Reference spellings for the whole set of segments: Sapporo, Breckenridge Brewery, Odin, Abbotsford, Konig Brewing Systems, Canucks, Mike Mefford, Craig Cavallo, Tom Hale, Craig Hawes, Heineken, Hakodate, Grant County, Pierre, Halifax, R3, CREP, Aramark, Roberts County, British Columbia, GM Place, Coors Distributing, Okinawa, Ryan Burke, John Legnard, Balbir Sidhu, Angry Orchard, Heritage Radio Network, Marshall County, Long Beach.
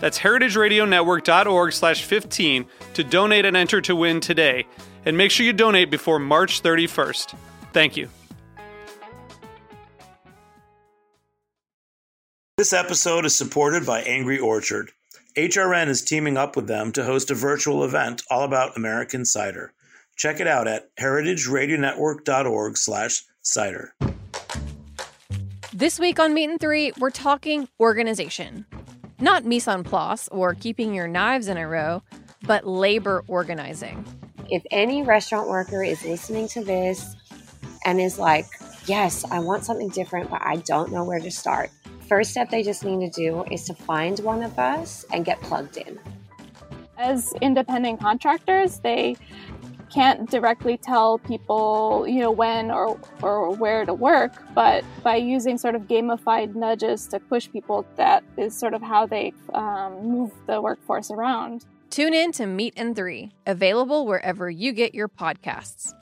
That's heritageradionetwork.org/15 to donate and enter to win today. And make sure you donate before March 31st. Thank you. This episode is supported by Angry Orchard. HRN is teaming up with them to host a virtual event all about American cider. Check it out at heritageradionetwork.org/cider. This week on Meat and Three, we're talking organization. Not mise en place or keeping your knives in a row, but labor organizing. If any restaurant worker is listening to this and is like, yes, I want something different, but I don't know where to start. First step they just need to do is to find one of us and get plugged in. As independent contractors, they can't directly tell people, when or where to work, but by using sort of gamified nudges to push people, that is sort of how they move the workforce around. Tune in to Meat and Three, available wherever you get your podcasts.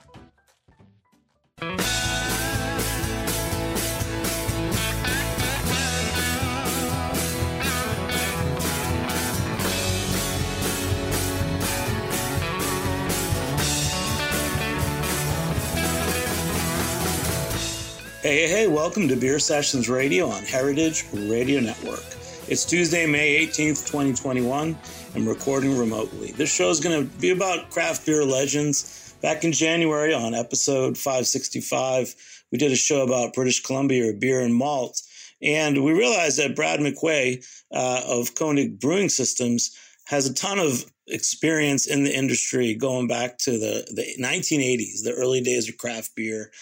Hey, welcome to Beer Sessions Radio on Heritage Radio Network. It's Tuesday, May 18th, 2021, and recording remotely. This show is going to be about craft beer legends. Back in January on episode 565, we did a show about British Columbia beer and malt, and we realized that Brad McQuhae of Konig Brewing Systems has a ton of experience in the industry going back to the 1980s, the early days of craft beer.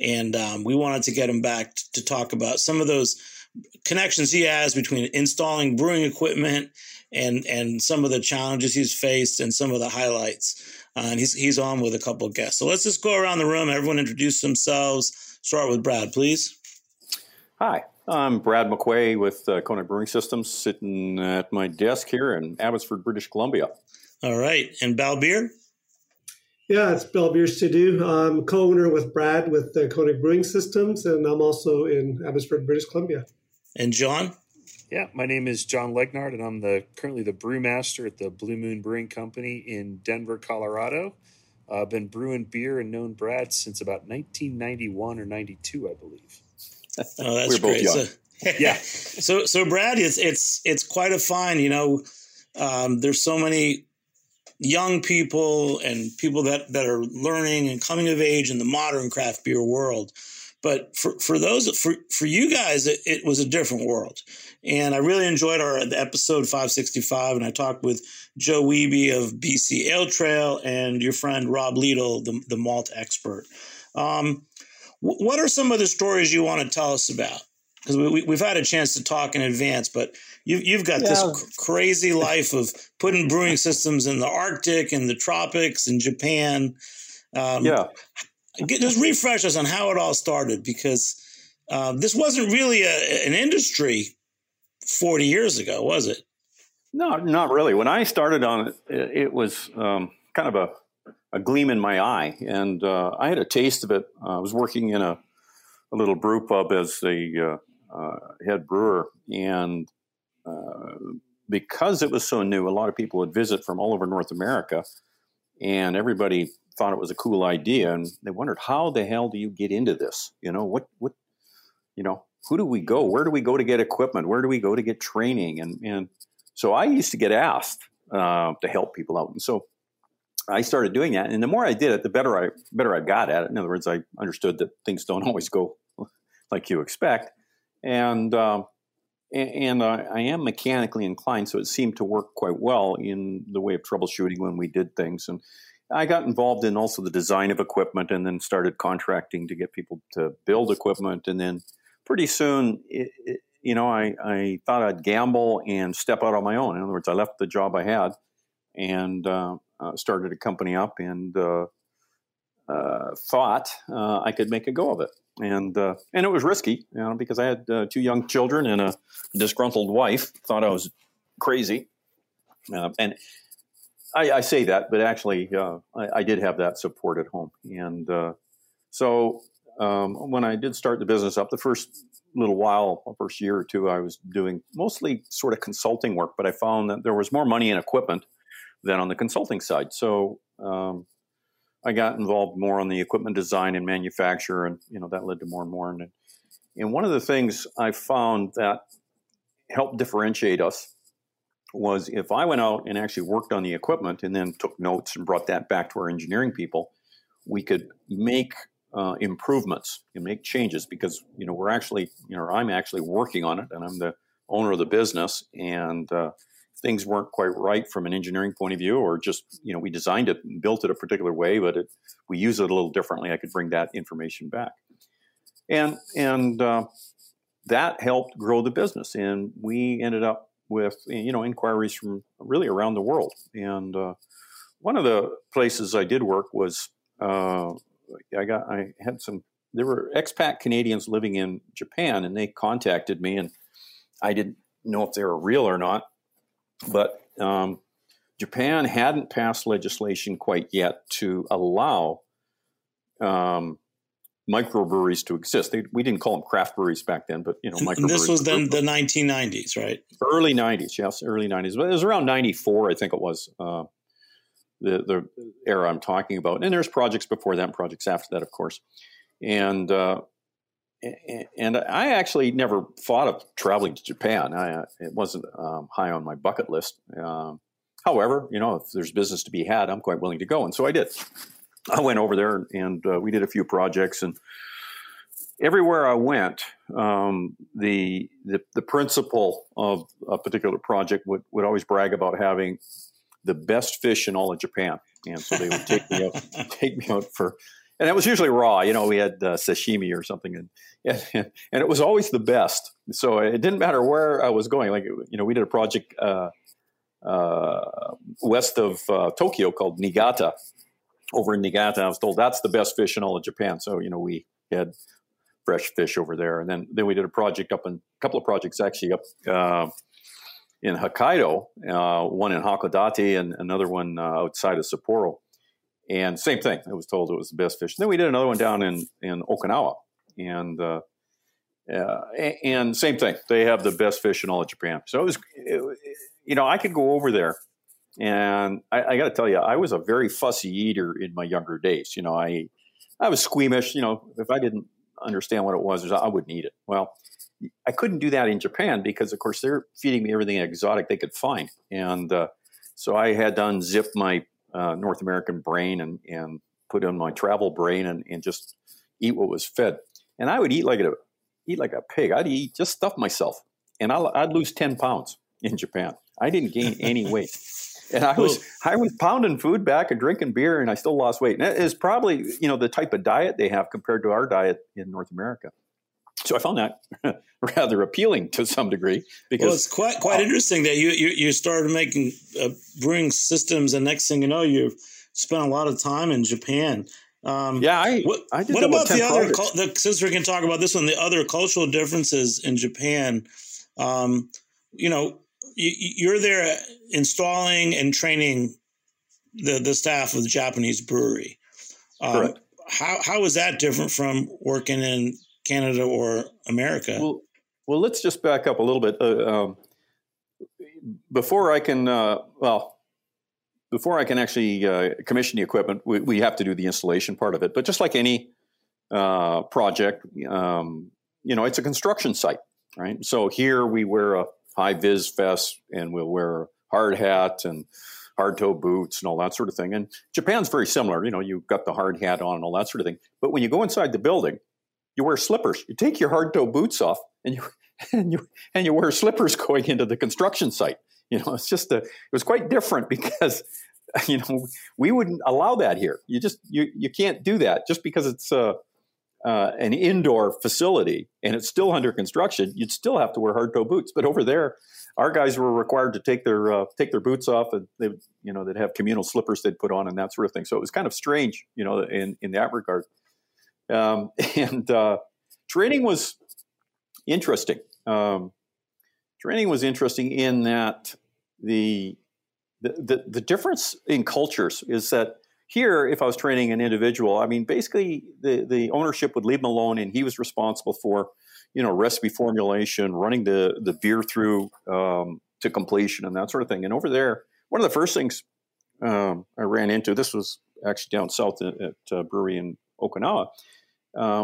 And we wanted to get him back to talk about some of those connections he has between installing brewing equipment and some of the challenges he's faced and some of the highlights. And he's on with a couple of guests. So let's just go around the room. Everyone introduce themselves. Start with Brad, please. Hi, I'm Brad McQuhae with Konig Brewing Systems, sitting at my desk here in Abbotsford, British Columbia. All right. And Balbir? Yeah, it's Balbir Sidhu. I'm co-owner with Brad with the Konig Brewing Systems, and I'm also in Abbotsford, British Columbia. And John? Yeah, my name is John Legnard, and I'm currently the brewmaster at the Blue Moon Brewing Company in Denver, Colorado. I've been brewing beer and known Brad since about 1991 or 92, I believe. Oh, that's We're great. Both young. Yeah. So Brad, it's quite a find. There's so many young people and people that are learning and coming of age in the modern craft beer world. But for you guys, it was a different world. And I really enjoyed the episode 565, and I talked with Joe Wiebe of BC Ale Trail and your friend Rob Liedel, the malt expert. What are some of the stories you want to tell us about? Because we've had a chance to talk in advance, but you've got this crazy life of putting brewing systems in the Arctic and the tropics and Japan. Just refresh us on how it all started, because this wasn't really an industry 40 years ago, was it? No, not really. When I started on it, it was kind of a gleam in my eye, and I had a taste of it. I was working in a little brew pub as the head brewer, and because it was so new, a lot of people would visit from all over North America, and everybody thought it was a cool idea, and they wondered, how the hell do you get into this? Who do we go? Where do we go to get equipment? Where do we go to get training? And so I used to get asked to help people out, and so I started doing that, and the more I did it, the better I got at it. In other words, I understood that things don't always go like you expect, and I am mechanically inclined, so it seemed to work quite well in the way of troubleshooting when we did things. And I got involved in also the design of equipment, and then started contracting to get people to build equipment, and then pretty soon, I thought I'd gamble and step out on my own. In other words, I left the job I had and started a company up, and thought I could make a go of it. And it was risky, because I had two young children and a disgruntled wife. Thought I was crazy, and I say that, but actually I did have that support at home. And so when I did start the business up, the first year or two, I was doing mostly sort of consulting work, but I found that there was more money in equipment than on the consulting side. So I got involved more on the equipment design and manufacture, and that led to more and more. And one of the things I found that helped differentiate us was if I went out and actually worked on the equipment and then took notes and brought that back to our engineering people, we could make improvements and make changes, because we're actually I'm actually working on it, and I'm the owner of the business, and things weren't quite right from an engineering point of view, or just we designed it and built it a particular way, but we use it a little differently. I could bring that information back, and that helped grow the business, and we ended up with inquiries from really around the world. And one of the places I did work was there were expat Canadians living in Japan, and they contacted me, and I didn't know if they were real or not, but Japan hadn't passed legislation quite yet to allow microbreweries to exist. We didn't call them craft breweries back then, but microbreweries. And this was then the 1990s, right? Early 90s, yes, early 90s. But it was around 94, I think it was, the era I'm talking about. And there's projects before that and projects after that, of course. And I actually never thought of traveling to Japan. It wasn't high on my bucket list. However, if there's business to be had, I'm quite willing to go. And so I did. I went over there, and we did a few projects. And everywhere I went, the principal of a particular project would always brag about having the best fish in all of Japan. And so they would take me out for, and it was usually raw, we had sashimi or something, and it was always the best. So it didn't matter where I was going. Like, we did a project west of Tokyo called Niigata. Over in Niigata, I was told that's the best fish in all of Japan. So, we had fresh fish over there. And then we did a couple of projects actually up in Hokkaido, one in Hakodate and another one outside of Sapporo. And same thing, I was told it was the best fish. And then we did another one down in Okinawa. And and same thing, they have the best fish in all of Japan. So it was, I could go over there. And I got to tell you, I was a very fussy eater in my younger days. I was squeamish. If I didn't understand what it was, I wouldn't eat it. Well, I couldn't do that in Japan because, of course, they're feeding me everything exotic they could find. And so I had to unzip my North American brain and put in my travel brain and just eat what was fed. And I would eat like a pig. I'd just stuff myself, and I'd lose 10 pounds in Japan. I didn't gain any weight. And I was pounding food back and drinking beer, and I still lost weight. And that is probably, the type of diet they have compared to our diet in North America. So I found that rather appealing to some degree. Because it's quite interesting that you started making brewing systems, and next thing you know, you've spent a lot of time in Japan. I did. What about the other? Since we can talk about this one, the other cultural differences in Japan. You're there installing and training the staff of the Japanese brewery. Correct. How is that different from working in Canada or America? Well, let's just back up a little bit. Before I can actually commission the equipment, we have to do the installation part of it. But just like any project, it's a construction site, right? So here we wear a high vis vest, and we'll wear a hard hat and hard-toe boots and all that sort of thing. And Japan's very similar. You know, you've got the hard hat on and all that sort of thing. But when you go inside the building, you wear slippers. You take your hard-toe boots off and you wear slippers going into the construction site. You know, it's just it was quite different because, you know, we wouldn't allow that here. You just, you can't do that just because it's an indoor facility and it's still under construction. You'd still have to wear hard-toe boots. But over there, our guys were required to take their boots off, and they, you know, they'd have communal slippers they'd put on and that sort of thing. So it was kind of strange, you know, in that regard. Training was interesting. Training was interesting in that the difference in cultures is that here, if I was training an individual, I mean, basically the ownership would leave him alone, and he was responsible for, you know, recipe formulation, running the beer through to completion and that sort of thing. And over there, one of the first things I ran into, this was actually down south at a brewery in Okinawa,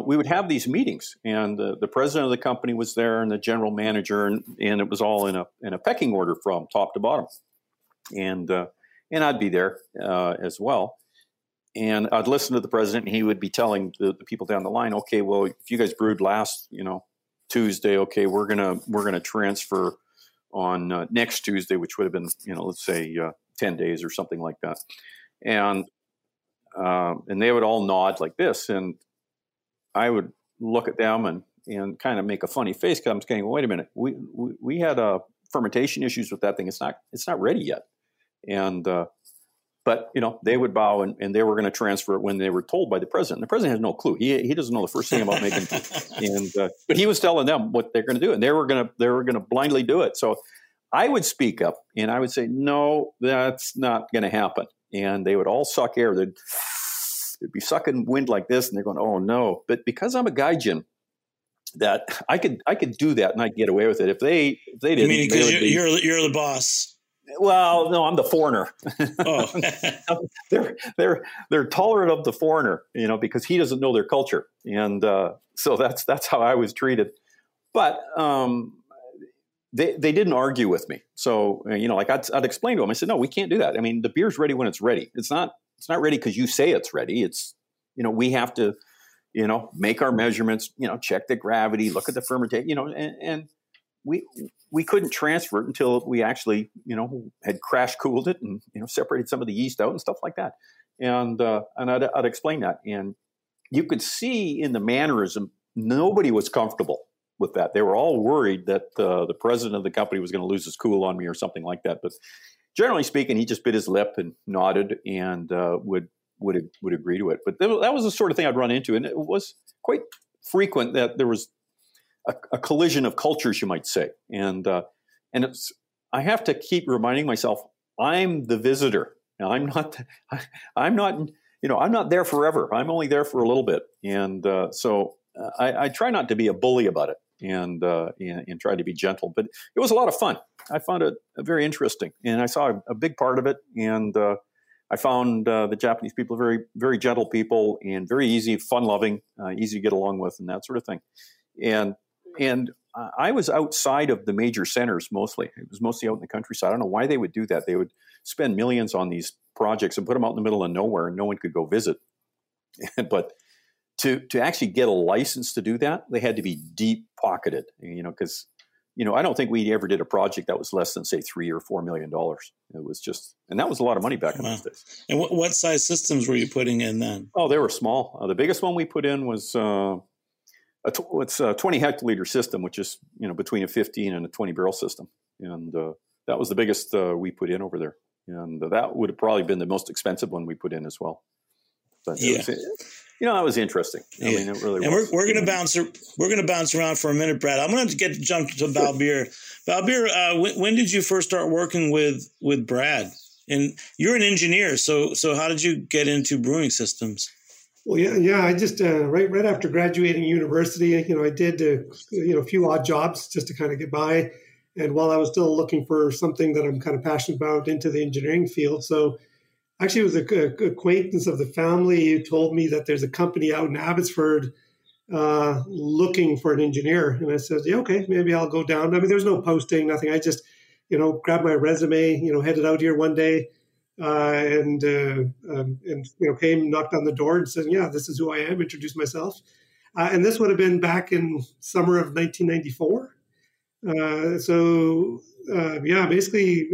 we would have these meetings, and the president of the company was there and the general manager, and it was all in a pecking order from top to bottom. And I'd be there as well. And I'd listen to the president, and he would be telling the people down the line, okay, well, if you guys brewed last, you know, Tuesday, okay, we're gonna transfer on next Tuesday, which would have been, you know, let's say 10 days or something like that. And they would all nod like this, and I would look at them and kind of make a funny face because I'm saying, well, wait a minute, we had fermentation issues with that thing. It's not ready yet, and. But, you know, they would bow and they were going to transfer it when they were told by the president. The president has no clue. He doesn't know the first thing about making tea. But he was telling them what they're going to do, and they were going to blindly do it. So I would speak up and I would say, no, that's not going to happen. And they would all suck air. They'd be sucking wind like this, and they're going, oh, no. But because I'm a gaijin, that I could do that and I'd get away with it. If they didn't. Meaning because you're the boss. Well, no, I'm the foreigner. Oh. They're tolerant of the foreigner, you know, because he doesn't know their culture, and so that's how I was treated. But they didn't argue with me, so you know, like I'd explain to them. I said, no, we can't do that. I mean, the beer's ready when it's ready. It's not ready because you say it's ready. It's, you know, we have to, you know, make our measurements, you know, check the gravity, look at the fermentation, you know, and we couldn't transfer it until we actually, you know, had crash cooled it and, you know, separated some of the yeast out and stuff like that. And I'd explain that. And you could see in the mannerism, nobody was comfortable with that. They were all worried that the president of the company was going to lose his cool on me or something like that. But generally speaking, he just bit his lip and nodded and would agree to it. But that was the sort of thing I'd run into. And it was quite frequent that there was a collision of cultures, you might say, and it's. I have to keep reminding myself I'm the visitor. Now, I'm not. You know, I'm not there forever. I'm only there for a little bit, and so I try not to be a bully about it, and try to be gentle. But it was a lot of fun. I found it very interesting, and I saw a big part of it, and I found the Japanese people very, very gentle people and very easy, fun loving, easy to get along with, and that sort of thing, and. And I was outside of the major centers mostly. It was mostly out in the countryside. I don't know why they would do that. They would spend millions on these projects and put them out in the middle of nowhere, and no one could go visit. But to actually get a license to do that, they had to be deep pocketed, you know, because, you know, I don't think we ever did a project that was less than, say, $3 or $4 million. It was just, and that was a lot of money back in those days. And what size systems were you putting in then? Oh, they were small. The biggest one we put in was. It's a 20 hectoliter system, which is, you know, between a 15 and a 20 barrel system, and that was the biggest we put in over there, and that would have probably been the most expensive one we put in as well. But yeah, you know, that was interesting. Yeah. I mean, it really. And was. We're going to bounce. We're going to bounce around for a minute, Brad. I'm going to jump to Balbir. Balbir, when did you first start working with Brad? And you're an engineer, so how did you get into brewing systems? Well, yeah. I just right after graduating university, you know, I did a few odd jobs just to kind of get by, and while I was still looking for something that I'm kind of passionate about into the engineering field, so actually it was an acquaintance of the family who told me that there's a company out in Abbotsford looking for an engineer, and I said, yeah, okay, maybe I'll go down. I mean, there was no posting, nothing. I just, you know, grabbed my resume, you know, headed out here one day. and you know, came, knocked on the door and said, yeah, this is who I am, introduced myself. And this would have been back in summer of 1994. Yeah, basically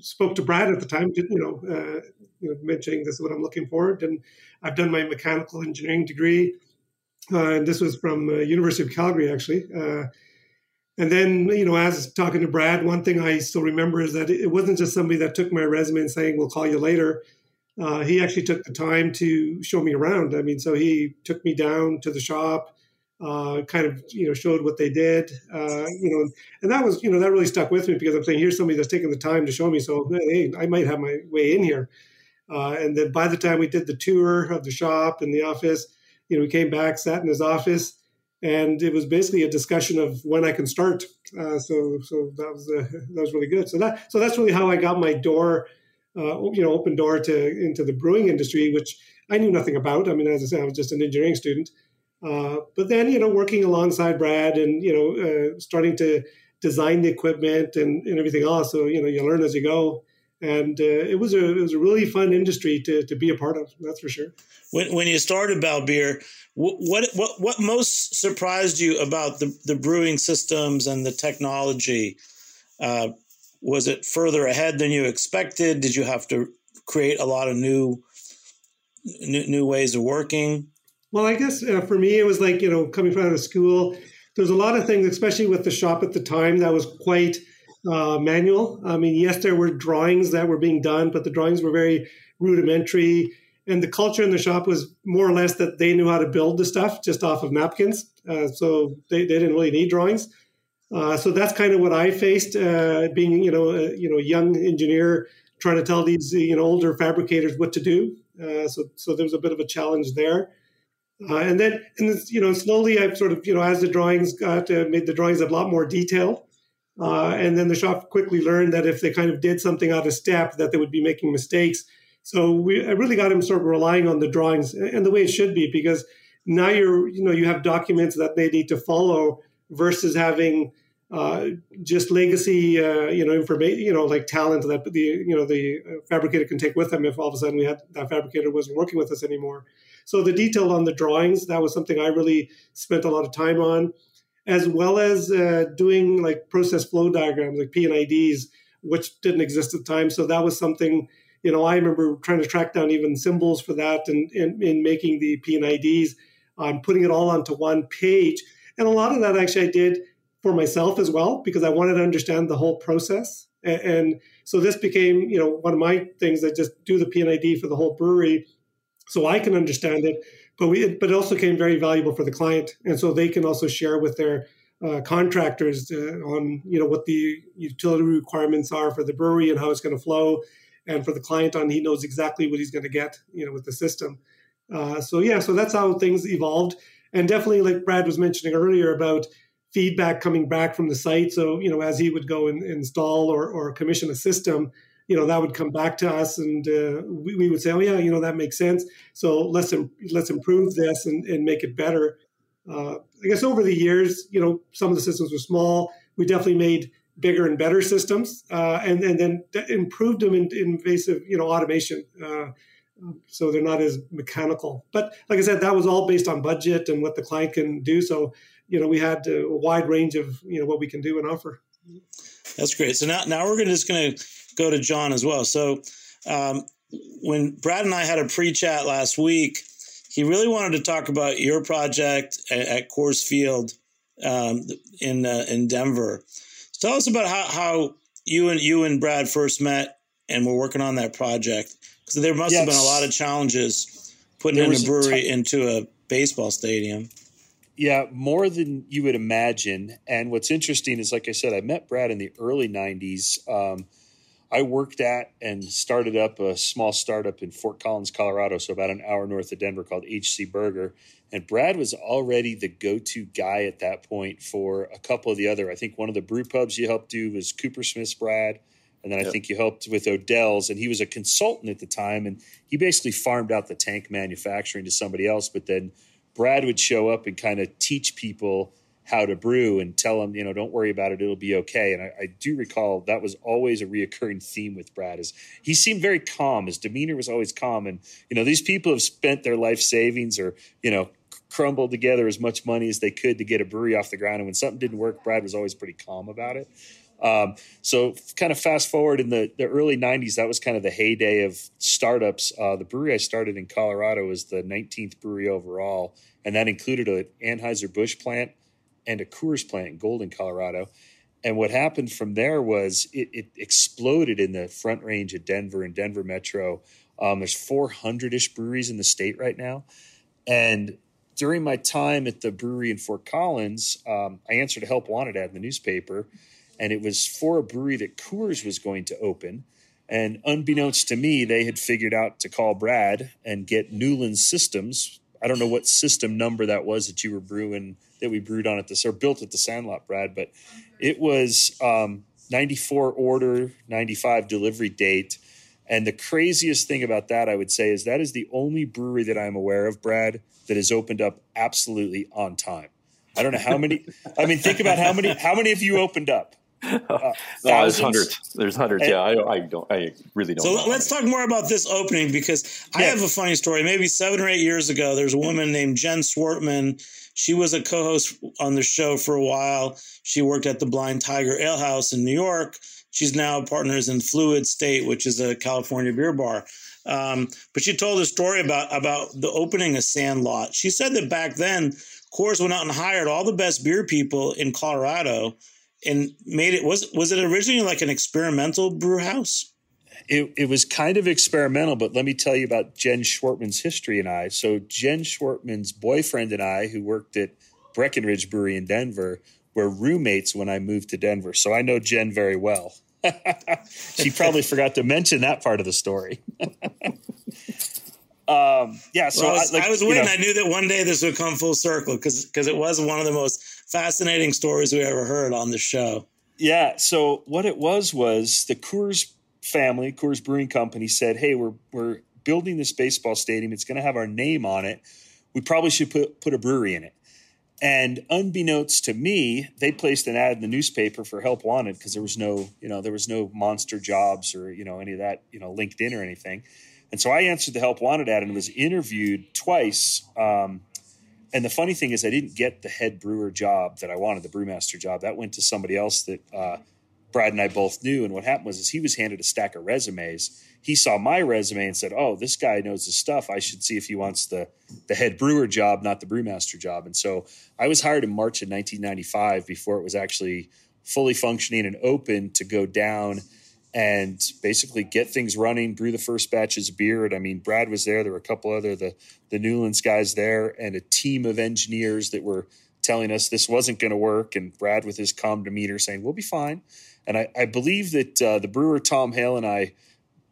spoke to Brad at the time, mentioning this is what I'm looking for. And I've done my mechanical engineering degree. And this was from University of Calgary, actually. And then, you know, as talking to Brad, one thing I still remember is that it wasn't just somebody that took my resume and saying, we'll call you later. He actually took the time to show me around. I mean, so he took me down to the shop, kind of, you know, showed what they did, you know, and that was, you know, that really stuck with me because I'm saying, here's somebody that's taking the time to show me. So, hey, I might have my way in here. And then by the time we did the tour of the shop and the office, you know, we came back, sat in his office, and it was basically a discussion of when I can start. So that was really good. So that's really how I got my door, you know, open door to into the brewing industry, which I knew nothing about. I mean, as I said, I was just an engineering student. But then, you know, working alongside Brad and, you know, starting to design the equipment and everything else. So, you know, you learn as you go. And it was a really fun industry to be a part of. That's for sure. When you started Balbir, what most surprised you about the brewing systems and the technology? Was it further ahead than you expected? Did you have to create a lot of new ways of working? Well, I guess for me, it was like, you know, coming from out of school, there's a lot of things, especially with the shop at the time, that was quite manual. I mean, yes, there were drawings that were being done, but the drawings were very rudimentary. And the culture in the shop was more or less that they knew how to build the stuff just off of napkins. So they didn't really need drawings. So that's kind of what I faced, being, you know, a young engineer trying to tell these, you know, older fabricators what to do. So there was a bit of a challenge there. And then, you know, slowly I've sort of, you know, as the drawings got, made the drawings a lot more detailed. And then the shop quickly learned that if they kind of did something out of step, that they would be making mistakes. So I really got him sort of relying on the drawings and the way it should be, because now you have documents that they need to follow versus having just legacy, information, you know, like talent that the fabricator can take with them if all of a sudden we had that fabricator wasn't working with us anymore. So the detail on the drawings, that was something I really spent a lot of time on, as well as doing like process flow diagrams, like P&IDs, which didn't exist at the time. So that was something, you know, I remember trying to track down even symbols for that and in making the P&IDs, putting it all onto one page. And a lot of that actually I did for myself as well, because I wanted to understand the whole process. And so this became, you know, one of my things that just do the P&ID for the whole brewery so I can understand it. But it also became very valuable for the client, and so they can also share with their contractors on, you know, what the utility requirements are for the brewery and how it's going to flow, and for the client on he knows exactly what he's going to get, you know, with the system. So that's how things evolved, and definitely like Brad was mentioning earlier about feedback coming back from the site. So, you know, as he would go and install or commission a system, you know, that would come back to us, and we would say, oh, yeah, you know, that makes sense. So let's improve this and make it better. I guess over the years, you know, some of the systems were small. We definitely made bigger and better systems and then improved them in invasive, you know, automation. So they're not as mechanical. But like I said, that was all based on budget and what the client can do. So, you know, we had a wide range of, you know, what we can do and offer. That's great. So now we're just going to go to John as well. So when Brad and I had a pre-chat last week, he really wanted to talk about your project at Coors Field in Denver. So tell us about how you and Brad first met and were working on that project, because there must have been a lot of challenges putting in a brewery into a baseball stadium. Yeah, more than you would imagine. And what's interesting is, like I said, I met Brad in the early 90s. I worked at and started up a small startup in Fort Collins, Colorado, so about an hour north of Denver, called HC Burger. And Brad was already the go-to guy at that point for a couple of the other. I think one of the brew pubs you helped do was Cooper Smith's, Brad. And then I think you helped with Odell's. And he was a consultant at the time. And he basically farmed out the tank manufacturing to somebody else. But then Brad would show up and kind of teach people how to brew and tell them, you know, don't worry about it, it'll be okay. And I do recall that was always a reoccurring theme with Brad, is he seemed very calm. His demeanor was always calm. And, you know, these people have spent their life savings or, you know, crumbled together as much money as they could to get a brewery off the ground. And when something didn't work, Brad was always pretty calm about it. So kind of fast forward in the early 90s, that was kind of the heyday of startups. The brewery I started in Colorado was the 19th brewery overall, and that included an Anheuser-Busch plant and a Coors plant in Golden, Colorado. And what happened from there was it exploded in the Front Range of Denver and Denver Metro. There's 400-ish breweries in the state right now. And during my time at the brewery in Fort Collins, I answered a help wanted ad in the newspaper. And it was for a brewery that Coors was going to open. And unbeknownst to me, they had figured out to call Brad and get Newland Systems. I don't know what system number that was that you were brewing, that we brewed on at this, or built at the Sandlot, Brad. But it was 94 order, 95 delivery date. And the craziest thing about that, I would say, is that is the only brewery that I'm aware of, Brad, that has opened up absolutely on time. I don't know how many. I mean, think about how many of you opened up. No, there's hundreds. And, yeah, I really don't. So let's talk more about this opening, because I have a funny story. Maybe 7 or 8 years ago, there's a woman named Jen Swartman. She was a co-host on the show for a while. She worked at the Blind Tiger Ale House in New York. She's now partners in Fluid State, which is a California beer bar. But she told a story about the opening of Sandlot. She said that back then, Coors went out and hired all the best beer people in Colorado. And made it, was it originally like an experimental brew house? It was kind of experimental, but let me tell you about Jen Schwartman's history and I. So Jen Schwartman's boyfriend and I, who worked at Breckenridge Brewery in Denver, were roommates when I moved to Denver. So I know Jen very well. She probably forgot to mention that part of the story. Yeah, so well, I was waiting. You know, I knew that one day this would come full circle, because it was one of the most fascinating stories we ever heard on the show. Yeah, so what it was the Coors family, Coors Brewing Company, said, hey, we're building this baseball stadium. It's going to have our name on it. We probably should put a brewery in it. And unbeknownst to me, they placed an ad in the newspaper for help wanted, because there was no Monster Jobs or, you know, any of that, you know, LinkedIn or anything. And so I answered the help wanted ad and was interviewed twice. And the funny thing is, I didn't get the head brewer job that I wanted, the brewmaster job. That went to somebody else that Brad and I both knew. And what happened was he was handed a stack of resumes. He saw my resume and said, oh, this guy knows his stuff. I should see if he wants the head brewer job, not the brewmaster job. And so I was hired in March of 1995, before it was actually fully functioning and open, to go down and basically get things running, brew the first batches of beer. And I mean, Brad was there. There were a couple other, the Newlands guys there, and a team of engineers that were telling us this wasn't going to work. And Brad, with his calm demeanor, saying, we'll be fine. And I believe that the brewer, Tom Hale, and I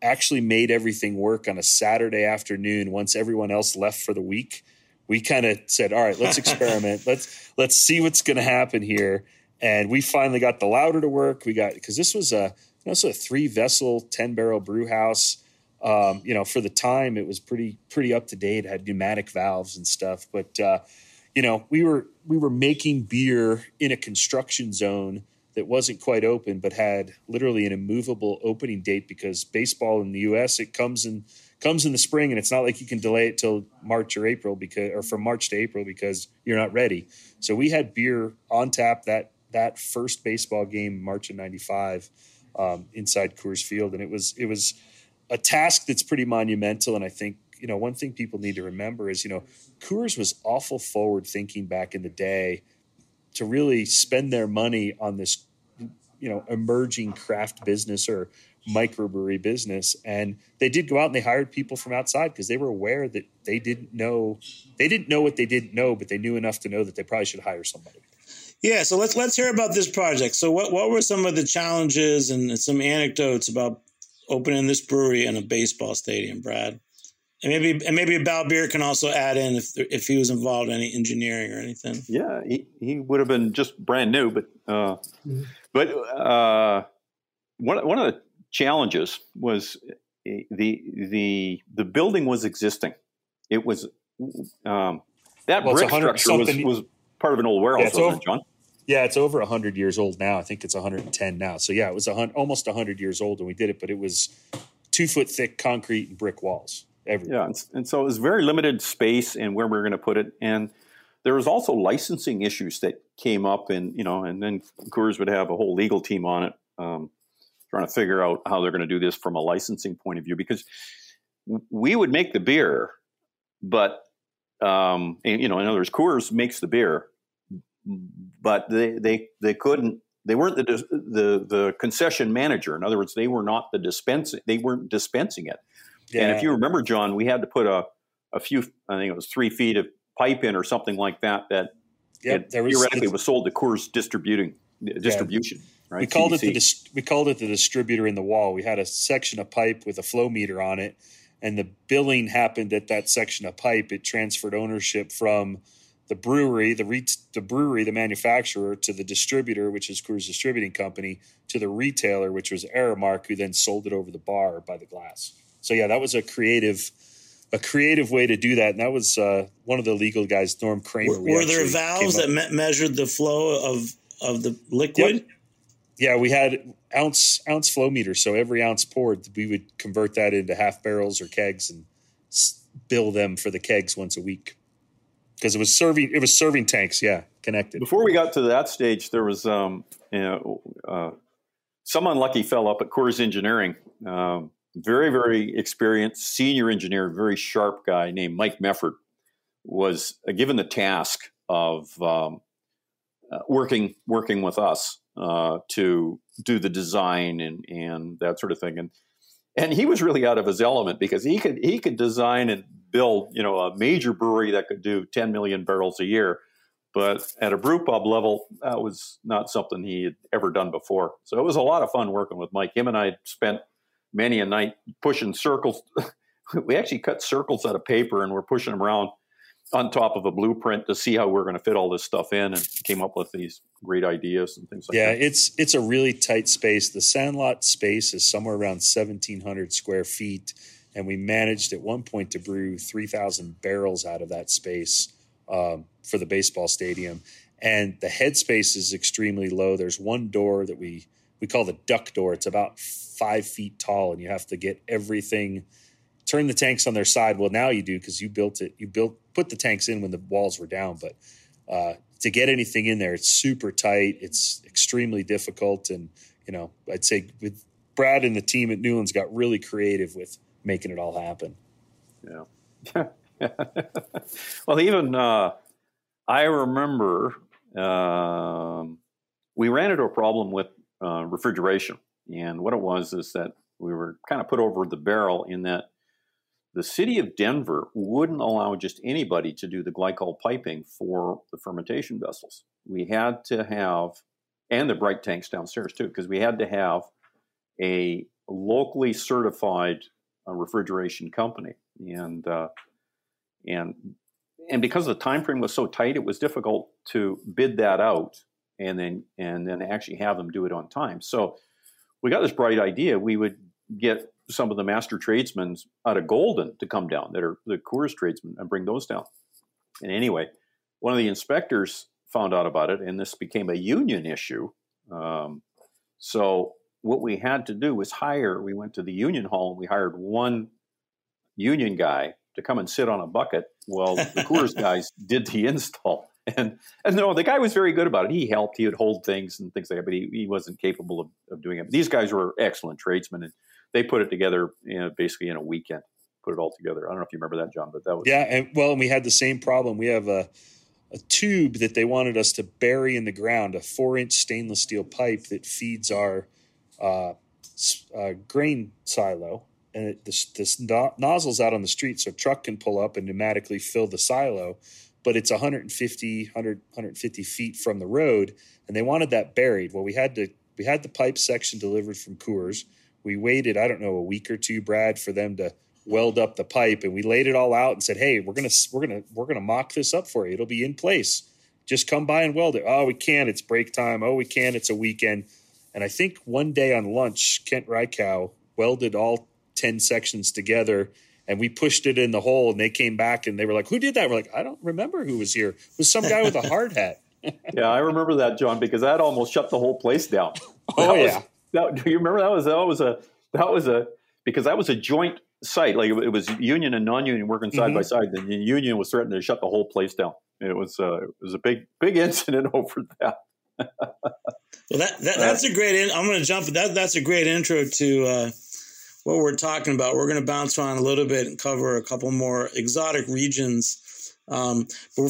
actually made everything work on a Saturday afternoon. Once everyone else left for the week, we kind of said, all right, let's experiment. Let's see what's going to happen here. And we finally got the louder to work. We got, because this was a 3-vessel, 10-barrel brew house. You know, for the time, it was pretty up to date. It had pneumatic valves and stuff. But you know, we were making beer in a construction zone that wasn't quite open, but had literally an immovable opening date, because baseball in the U.S., it comes in the spring, and it's not like you can delay it till March or April, because, or from March to April, because you're not ready. So we had beer on tap that first baseball game, March of '95. Inside Coors Field. And it was a task that's pretty monumental. And I think, you know, one thing people need to remember is, you know, Coors was awful forward thinking back in the day to really spend their money on this, you know, emerging craft business or microbrewery business. And they did go out and they hired people from outside, because they were aware that they didn't know what they didn't know, but they knew enough to know that they probably should hire somebody. Yeah, so let's hear about this project. So what were some of the challenges and some anecdotes about opening this brewery in a baseball stadium, Brad? And maybe Balbir can also add in if he was involved in any engineering or anything. Yeah, he would have been just brand new, but one of the challenges was the building was existing. It was that brick structure was part of an old warehouse, wasn't it, John? Yeah, it's over 100 years old now. I think it's 110 now. So, yeah, it was almost 100 years old when we did it, but it was 2 foot thick concrete and brick walls everywhere. Yeah, and so it was very limited space and where we were going to put it. And there was also licensing issues that came up, and, you know, and then Coors would have a whole legal team on it trying to figure out how they're going to do this from a licensing point of view, because we would make the beer, but, and, you know, in other words, Coors makes the beer, but they couldn't, they weren't the concession manager. In other words, they were not the dispensing, they weren't dispensing it. Yeah. And if you remember, John, we had to put a few, I think it was 3 feet of pipe in or something like that, that theoretically was sold to Coors Distribution. Yeah. Right, we called it the distributor in the wall. We had a section of pipe with a flow meter on it, and the billing happened at that section of pipe. It transferred ownership from the brewery, the manufacturer, to the distributor, which is Coors Distributing Company, to the retailer, which was Aramark, who then sold it over the bar by the glass. So yeah, that was a creative way to do that, and that was one of the legal guys, Norm Kramer. Were there valves that measured the flow of the liquid? Yep. Yeah, we had ounce flow meter, so every ounce poured, we would convert that into half barrels or kegs and bill them for the kegs once a week, because it was serving tanks, yeah, connected. Before we got to that stage, there was some unlucky fell up at Coors Engineering, very, very experienced senior engineer, very sharp guy named Mike Mefford, was given the task of working with us. To do the design and that sort of thing, and he was really out of his element, because he could design and build, you know, a major brewery that could do 10 million barrels a year, but at a brew pub level, that was not something he had ever done before. So it was a lot of fun working with Mike. Him and I spent many a night pushing circles. We actually cut circles out of paper and we're pushing them around on top of a blueprint to see how we're going to fit all this stuff in, and came up with these great ideas and things like that. Yeah, it's a really tight space. The Sandlot space is somewhere around 1,700 square feet, and we managed at one point to brew 3,000 barrels out of that space for the baseball stadium. And the headspace is extremely low. There's one door that we call the duck door. It's about 5 feet tall, and you have to get everything – turn the tanks on their side. Well, now you do, because you built it. You put the tanks in when the walls were down. But to get anything in there, it's super tight. It's extremely difficult. And, you know, I'd say with Brad and the team at Newlands got really creative with making it all happen. Yeah. Well, even I remember we ran into a problem with refrigeration. And what it was is that we were kind of put over the barrel in that the city of Denver wouldn't allow just anybody to do the glycol piping for the fermentation vessels. We had to have, and the bright tanks downstairs too, because we had to have a locally certified refrigeration company. And because the time frame was so tight, it was difficult to bid that out and then actually have them do it on time. So we got this bright idea. We would get some of the master tradesmen out of Golden to come down that are the Coors tradesmen and bring those down. And anyway, one of the inspectors found out about it, and this became a union issue. So what we had to do was we went to the union hall and we hired one union guy to come and sit on a bucket while the Coors guys did the install. And no, the guy was very good about it. He helped. He would hold things and things like that, but he wasn't capable of doing it. These guys were excellent tradesmen, and they put it together, you know, basically in a weekend, put it all together. I don't know if you remember that, John, but that was... Yeah, and we had the same problem. We have a tube that they wanted us to bury in the ground, a 4-inch stainless steel pipe that feeds our grain silo. And this nozzle's out on the street, so a truck can pull up and pneumatically fill the silo. But it's 150 feet from the road, and they wanted that buried. Well, we had the pipe section delivered from Coors. We waited, I don't know, a week or two, Brad, for them to weld up the pipe, and we laid it all out and said, "Hey, we're gonna mock this up for you. It'll be in place. Just come by and weld it." "Oh, we can't. It's break time." "Oh, we can't. It's a weekend." And I think one day on lunch, Kent Rykow welded all 10 sections together and we pushed it in the hole, and they came back and they were like, who did that? We're like, I don't remember who was here. It was some guy with a hard hat. Yeah, I remember that, John, because that almost shut the whole place down. Do you remember because that was a joint site, like it was union and non-union working side by side. The union was threatening to shut the whole place down. It was a big incident over that. Well, that's a great. I'm going to jump. That's a great intro to what we're talking about. We're going to bounce around a little bit and cover a couple more exotic regions. But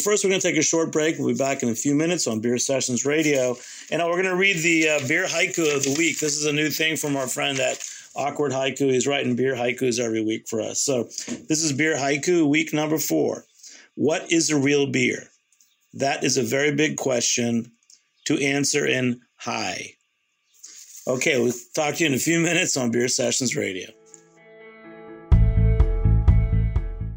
first, we're going to take a short break. We'll be back in a few minutes on Beer Sessions Radio. And we're going to read the beer haiku of the week. This is a new thing from our friend at Awkward Haiku. He's writing beer haikus every week for us. So this is Beer Haiku, week number 4. What is a real beer? That is a very big question to answer in high. Okay, we'll talk to you in a few minutes on Beer Sessions Radio.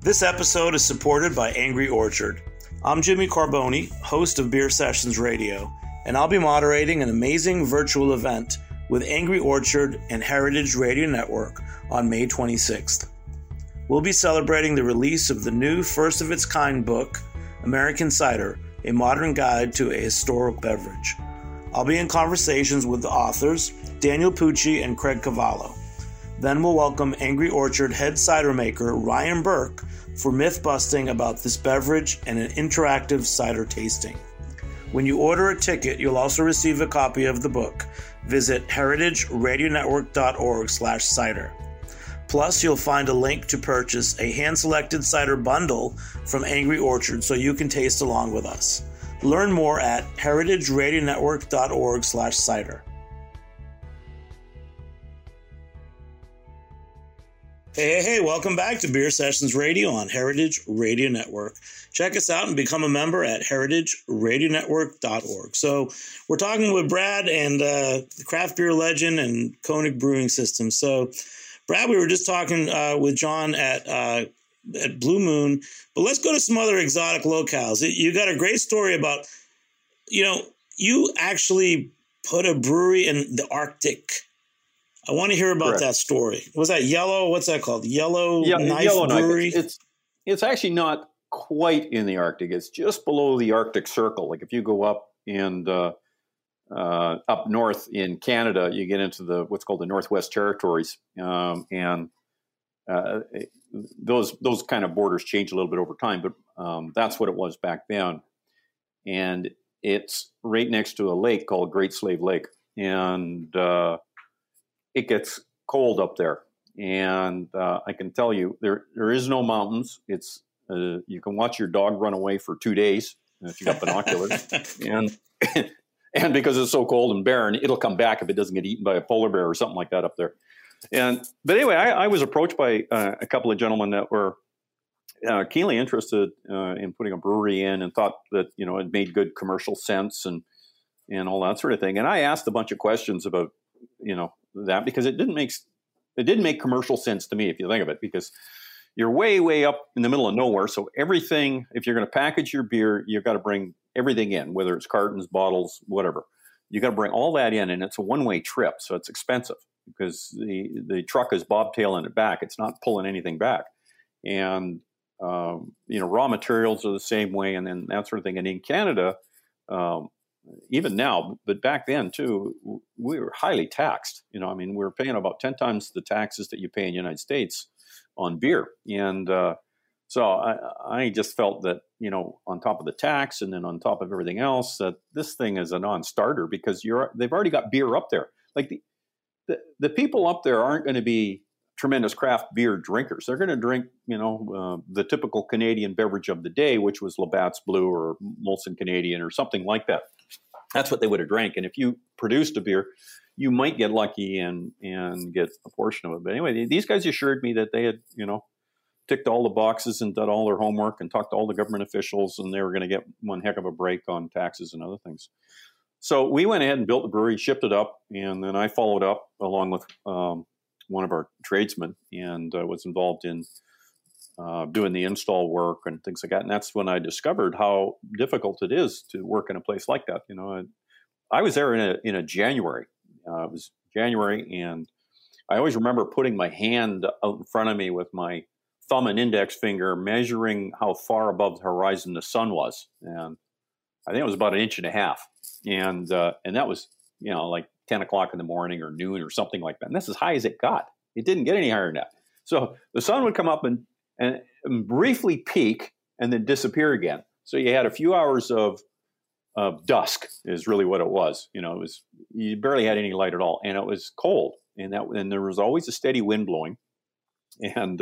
This episode is supported by Angry Orchard. I'm Jimmy Carboni, host of Beer Sessions Radio, and I'll be moderating an amazing virtual event with Angry Orchard and Heritage Radio Network on May 26th. We'll be celebrating the release of the new first-of-its-kind book, American Cider, A Modern Guide to a Historic Beverage. I'll be in conversations with the authors, Daniel Pucci and Craig Cavallo. Then we'll welcome Angry Orchard head cider maker Ryan Burke for myth-busting about this beverage and an interactive cider tasting. When you order a ticket, you'll also receive a copy of the book. Visit heritageradionetwork.org/cider. Plus, you'll find a link to purchase a hand-selected cider bundle from Angry Orchard so you can taste along with us. Learn more at heritageradionetwork.org/cider. Hey, welcome back to Beer Sessions Radio on Heritage Radio Network. Check us out and become a member at heritageradionetwork.org. So we're talking with Brad and the craft beer legend and Konig Brewing Systems. So, Brad, we were just talking with John at Blue Moon, but let's go to some other exotic locales. You got a great story about, you actually put a brewery in the Arctic. I want to hear about that story. Was that What's that called? Yellowknife Brewery? It's actually not quite in the Arctic. It's just below the Arctic Circle. Like if you go up and up north in Canada, you get into what's called the Northwest Territories, and those kind of borders change a little bit over time. But that's what it was back then, and it's right next to a lake called Great Slave Lake, and it gets cold up there, and I can tell you there is no mountains. It's you can watch your dog run away for 2 days if you got binoculars, and because it's so cold and barren, it'll come back if it doesn't get eaten by a polar bear or something like that up there. But anyway, I was approached by a couple of gentlemen that were keenly interested in putting a brewery in, and thought that it made good commercial sense and all that sort of thing. And I asked a bunch of questions about that, because it didn't make commercial sense to me, if you think of it, because you're way up in the middle of nowhere. So everything, if you're going to package your beer, you've got to bring everything in, whether it's cartons, bottles, whatever. You got to bring all that in, and it's a one-way trip, so it's expensive because the truck is bobtailing it back. It's not pulling anything back, and raw materials are the same way, and then that sort of thing. And in Canada, even now, but back then too, we were highly taxed. We were paying about 10 times the taxes that you pay in the United States on beer. And so I just felt that, on top of the tax and then on top of everything else, that this thing is a non-starter, because they've already got beer up there. Like the people up there aren't going to be tremendous craft beer drinkers. They're going to drink, the typical Canadian beverage of the day, which was Labatt's Blue or Molson Canadian or something like that. That's what they would have drank. And if you produced a beer, you might get lucky and get a portion of it. But anyway, these guys assured me that they had, ticked all the boxes and done all their homework and talked to all the government officials, and they were going to get one heck of a break on taxes and other things. So we went ahead and built the brewery, shipped it up, and then I followed up along with one of our tradesmen, and was involved in doing the install work and things like that. And that's when I discovered how difficult it is to work in a place like that. I was there in a January. It was January, and I always remember putting my hand out in front of me with my thumb and index finger measuring how far above the horizon the sun was. And I think it was about 1.5 inches. And that was, you know, like 10 o'clock in the morning or noon or something like that. And that's as high as it got. It didn't get any higher than that. So the sun would come up and briefly peak and then disappear again. So you had a few hours of dusk is really what it was. You know, it was, you barely had any light at all, and it was cold, and there was always a steady wind blowing. And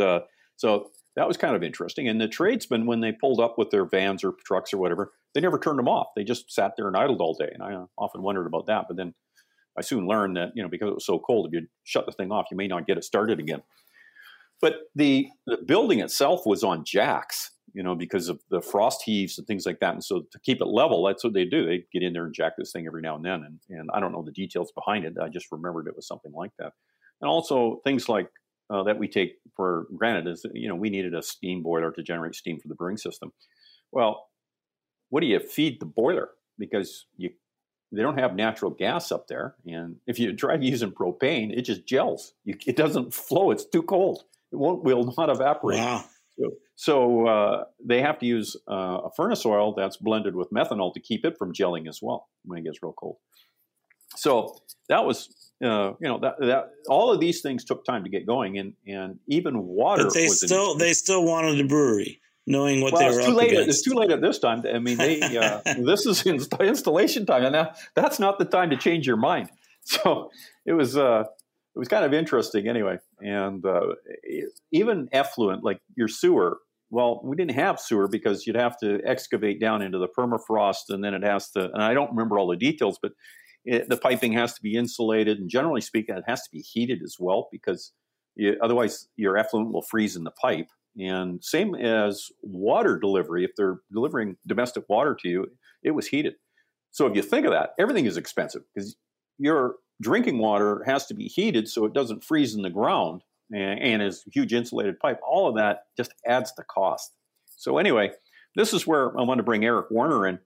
so that was kind of interesting. And the tradesmen, when they pulled up with their vans or trucks or whatever, they never turned them off. They just sat there and idled all day. And I often wondered about that. But then I soon learned that, you know, because it was so cold, if you shut the thing off, you may not get it started again. But the building itself was on jacks, you know, because of the frost heaves and things like that. And so to keep it level, that's what they do. They get in there and jack this thing every now and then. And I don't know the details behind it. I just remembered it was something like that. And also things like that we take for granted is, you know, we needed a steam boiler to generate steam for the brewing system. Well, what do you feed the boiler? Because they don't have natural gas up there. And if you try using propane, it just gels. It doesn't flow. It's too cold. It will not evaporate. Wow. So they have to use a furnace oil that's blended with methanol to keep it from gelling as well when it gets real cold. So that was, that all of these things took time to get going, and even water. But they still wanted a brewery, knowing what they were up against. It's too late at this time. I mean, this is installation time, and that's not the time to change your mind. So it was. It was kind of interesting anyway. And even effluent, like your sewer, well, we didn't have sewer because you'd have to excavate down into the permafrost, and then it has to, and I don't remember all the details, but the piping has to be insulated. And generally speaking, it has to be heated as well, because otherwise your effluent will freeze in the pipe. And same as water delivery, if they're delivering domestic water to you, it was heated. So if you think of that, everything is expensive because you're drinking water has to be heated so it doesn't freeze in the ground, and is a huge insulated pipe. All of that just adds to cost. So anyway, this is where I want to bring Eric Warner in,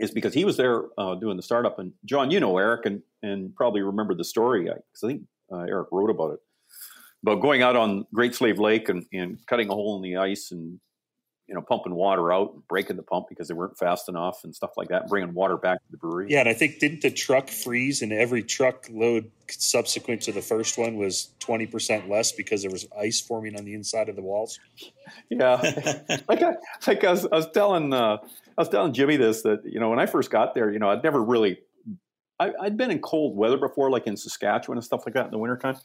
is because he was there doing the startup. And John, you know Eric and probably remember the story, because I think Eric wrote about it, about going out on Great Slave Lake and cutting a hole in the ice and, you know, pumping water out and breaking the pump because they weren't fast enough and stuff like that, bringing water back to the brewery. Yeah, and I think, didn't the truck freeze, and every truck load subsequent to the first one was 20% less because there was ice forming on the inside of the walls? Yeah. I was telling Jimmy this, that, you know, when I first got there, you know, I'd never really – I'd been in cold weather before, like in Saskatchewan and stuff like that in the wintertime.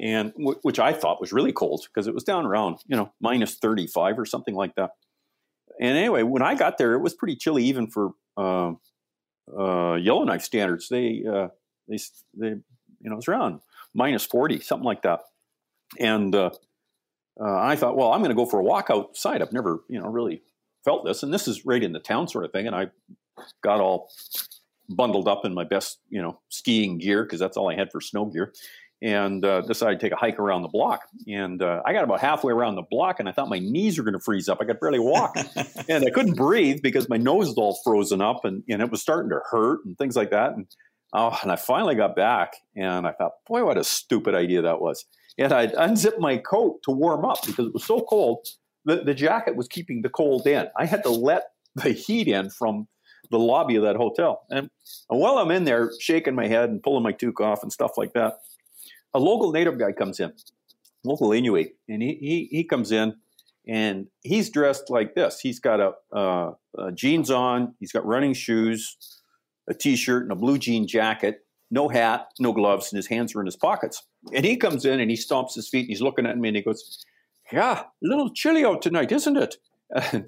And which I thought was really cold because it was down around, you know, minus 35 or something like that. And anyway, when I got there, it was pretty chilly even for Yellowknife standards. They you know, it's around minus 40, something like that. And I thought, well, I'm going to go for a walk outside. I've never, you know, really felt this. And this is right in the town sort of thing. And I got all bundled up in my best, you know, skiing gear because that's all I had for snow gear. And decided to take a hike around the block. And I got about halfway around the block, and I thought my knees were going to freeze up. I could barely walk. And I couldn't breathe because my nose was all frozen up, and it was starting to hurt and things like that. And I finally got back, and I thought, boy, what a stupid idea that was. And I unzipped my coat to warm up because it was so cold. The jacket was keeping the cold in. I had to let the heat in from the lobby of that hotel. And while I'm in there shaking my head and pulling my toque off and stuff like that, a local native guy comes in, local Inuit, and he comes in, and he's dressed like this. He's got a jeans on, he's got running shoes, a T-shirt, and a blue jean jacket, no hat, no gloves, and his hands are in his pockets. And he comes in, and he stomps his feet, and he's looking at me, and he goes, "Yeah, a little chilly out tonight, isn't it?" And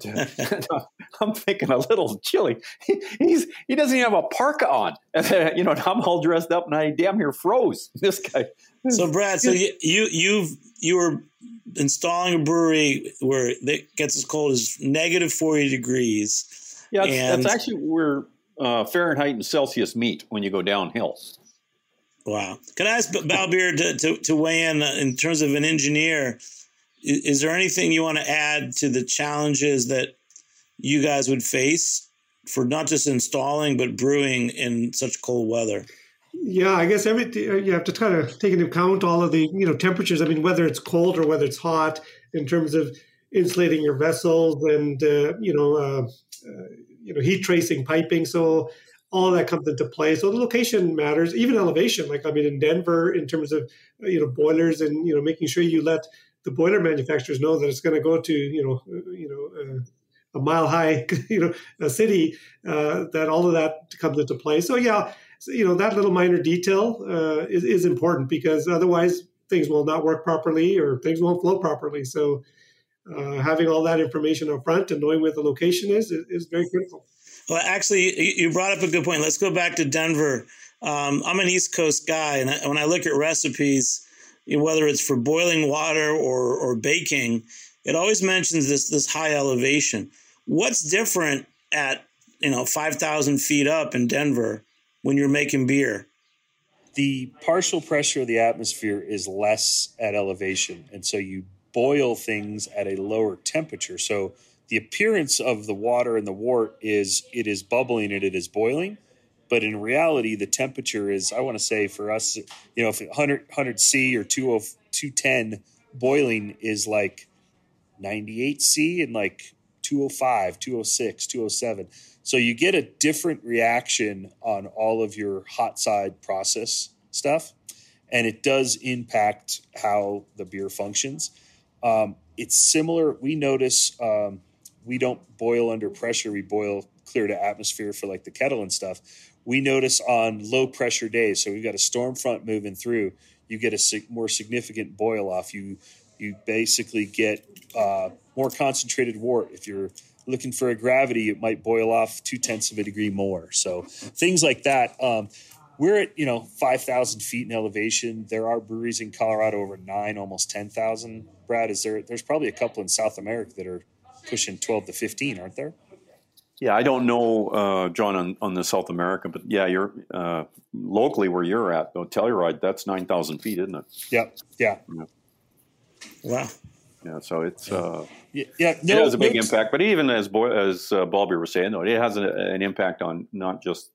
I'm thinking, a little chilly. He doesn't even have a parka on. And, you know, and I'm all dressed up, and I damn near froze. This guy. So Brad, so you were installing a brewery where it gets as cold as negative 40 degrees. Yeah, that's actually where Fahrenheit and Celsius meet when you go downhill. Wow. Can I ask Balbir to weigh in terms of an engineer? Is there anything you want to add to the challenges that you guys would face for not just installing, but brewing in such cold weather? Yeah, I guess you have to kind of take into account all of the, you know, temperatures. I mean, whether it's cold or whether it's hot, in terms of insulating your vessels and heat tracing piping. So all that comes into play. So the location matters, even elevation. Like, I mean, in Denver, in terms of boilers and making sure you let the boiler manufacturers know that it's going to go to a mile high a city, that all of that comes into play. So yeah, that little minor detail is important, because otherwise things will not work properly or things won't flow properly. So having all that information up front and knowing where the location is very critical. Well, actually, you brought up a good point. Let's go back to Denver. I'm an East Coast guy, and when I look at recipes, whether it's for boiling water or baking, it always mentions this high elevation. What's different at 5,000 feet up in Denver when you're making beer? The partial pressure of the atmosphere is less at elevation, and so you boil things at a lower temperature. So the appearance of the water and the wort is bubbling and it is boiling, but in reality, the temperature is, I want to say for us, if 100 C or 210 boiling is like 98 C and like 205, 206, 207. So you get a different reaction on all of your hot side process stuff, and it does impact how the beer functions. It's similar. We notice we don't boil under pressure. We boil clear to atmosphere for like the kettle and stuff. We notice on low pressure days, so we've got a storm front moving through, you get a more significant boil off. You basically get more concentrated wort. If you're looking for a gravity, it might boil off 0.2 degrees more. So things like that. We're at 5,000 feet in elevation. There are breweries in Colorado over 9,000, almost 10,000. Brad, there's probably a couple in South America that are pushing 12 to 15, aren't there? Yeah, I don't know, John, on the South America, but yeah, you're locally where you're at, though, Telluride, that's 9,000 feet, isn't it? Yep. Yeah. Wow. Yeah, so it's it has a big impact. But even as Balbir was saying, though, it has an impact on not just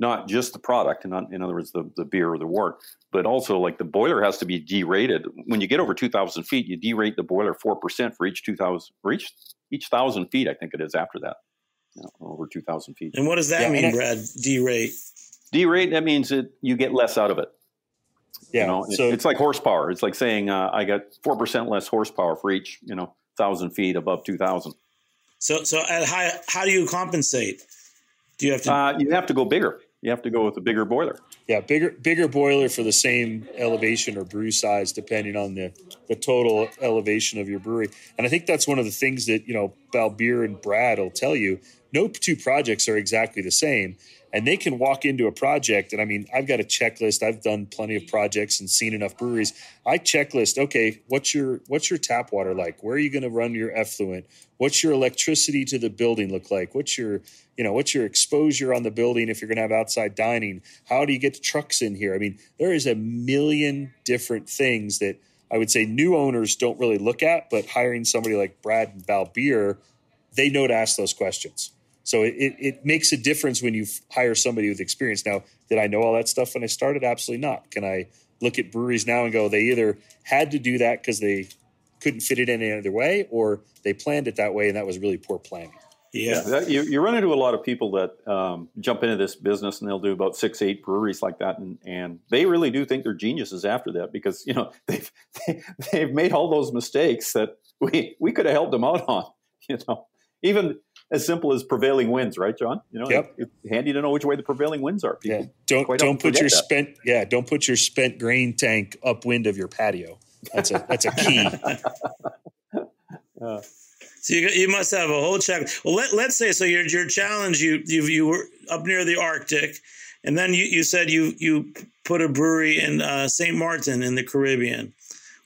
the product, and in other words, the beer or the wort, but also like the boiler has to be derated. When you get over 2,000 feet, you derate the boiler 4% for each 1,000 feet, I think it is, after that, over 2,000 feet. And what does that mean, Brad, derate? Derate, that means that you get less out of it. Yeah. So it's like horsepower. It's like saying I got 4% less horsepower for each, 1,000 feet above 2,000. So at high, how do you compensate? Do you have to? You have to go bigger. You have to go with a bigger boiler. Yeah, bigger boiler for the same elevation or brew size, depending on the total elevation of your brewery. And I think that's one of the things that, Balbir and Brad will tell you. No two projects are exactly the same. And they can walk into a project, and I mean, I've got a checklist. I've done plenty of projects and seen enough breweries. I checklist, okay, what's your tap water like? Where are you going to run your effluent? What's your electricity to the building look like? What's your exposure on the building if you're going to have outside dining? How do you get the trucks in here? I mean, there is a million different things that I would say new owners don't really look at, but hiring somebody like Brad and Balbir, they know to ask those questions. So it makes a difference when you hire somebody with experience. Now, did I know all that stuff when I started? Absolutely not. Can I look at breweries now and go, they either had to do that because they couldn't fit it in any other way, or they planned it that way, and that was really poor planning. Yeah. You run into a lot of people that jump into this business, and they'll do about 6, 8 breweries like that. And they really do think they're geniuses after that, because, they've made all those mistakes that we could have helped them out on, even as simple as prevailing winds, right, John? Yep. It's handy to know which way the prevailing winds are. People don't put your spent don't put your spent grain tank upwind of your patio. That's a key. So you must have a whole check. Well, let's say so. Your challenge you were up near the Arctic, and then you said you put a brewery in Saint Martin in the Caribbean.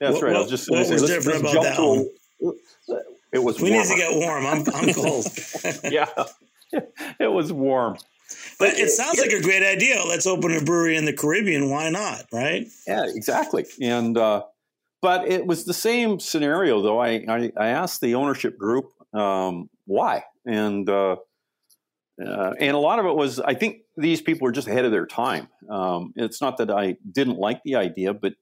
That's right. I was just going to say, was different about that one? It was warm. We need to get warm. I'm cold. Yeah, it was warm. But it sounds like a great idea. Let's open a brewery in the Caribbean. Why not, right? Yeah, exactly. And but it was the same scenario, though. I asked the ownership group why. And and a lot of it was, I think these people are just ahead of their time. It's not that I didn't like the idea, but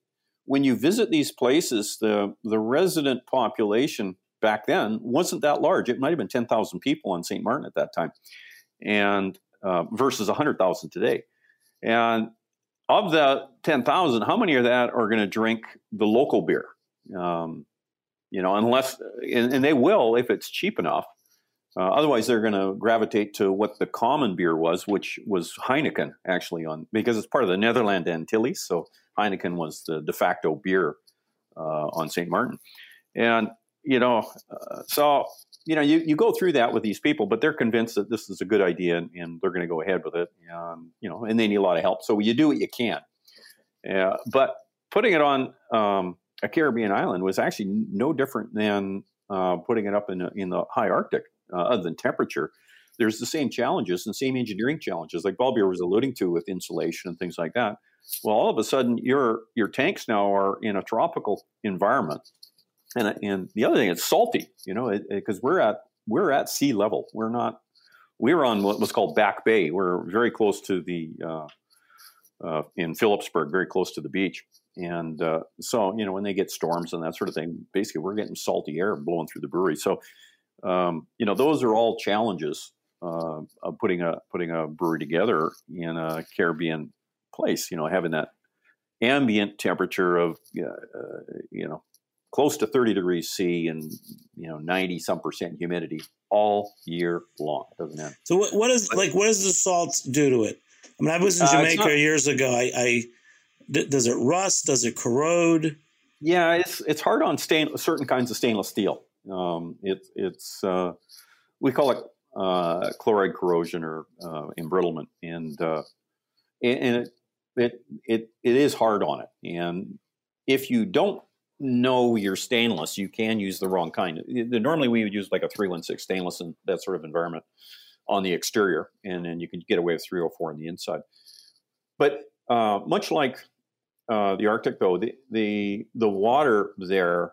when you visit these places, the resident population back then wasn't that large. It might have been 10,000 people on Saint Martin at that time, and versus 100,000 today. And of the 10,000, how many of that are going to drink the local beer? You know, unless, and they will if it's cheap enough. Otherwise, they're going to gravitate to what the common beer was, which was Heineken, actually, on because it's part of the Netherland Antilles. So Heineken was the de facto beer on Saint Martin, and you know, so you know, you go through that with these people, but they're convinced that this is a good idea, and they're going to go ahead with it. You know, and they need a lot of help, so you do what you can. But putting it on a Caribbean island was actually no different than putting it up in the high Arctic. Other than temperature, there's the same challenges and same engineering challenges, like Balbir was alluding to with insulation and things like that. Well, all of a sudden, your tanks now are in a tropical environment, and the other thing, it's salty, you know, because we're at sea level. We're on what was called Back Bay. We're very close to the in Phillipsburg, very close to the beach, and so you know when they get storms and that sort of thing, basically we're getting salty air blowing through the brewery, so. You know, those are all challenges of putting a brewery together in a Caribbean place. You know, having that ambient temperature of you know, close to 30 degrees C and you know 90% humidity all year long. It doesn't end. So what does the salt do to it? I mean, I was in Jamaica years ago. Does it rust? Does it corrode? Yeah, it's hard on certain kinds of stainless steel. It's we call it chloride corrosion or embrittlement, and it is hard on it. And if you don't know your stainless, you can use the wrong kind. Normally, we would use like a 316 stainless in that sort of environment on the exterior, and then you can get away with 304 on the inside. But much like the Arctic, though, the water there.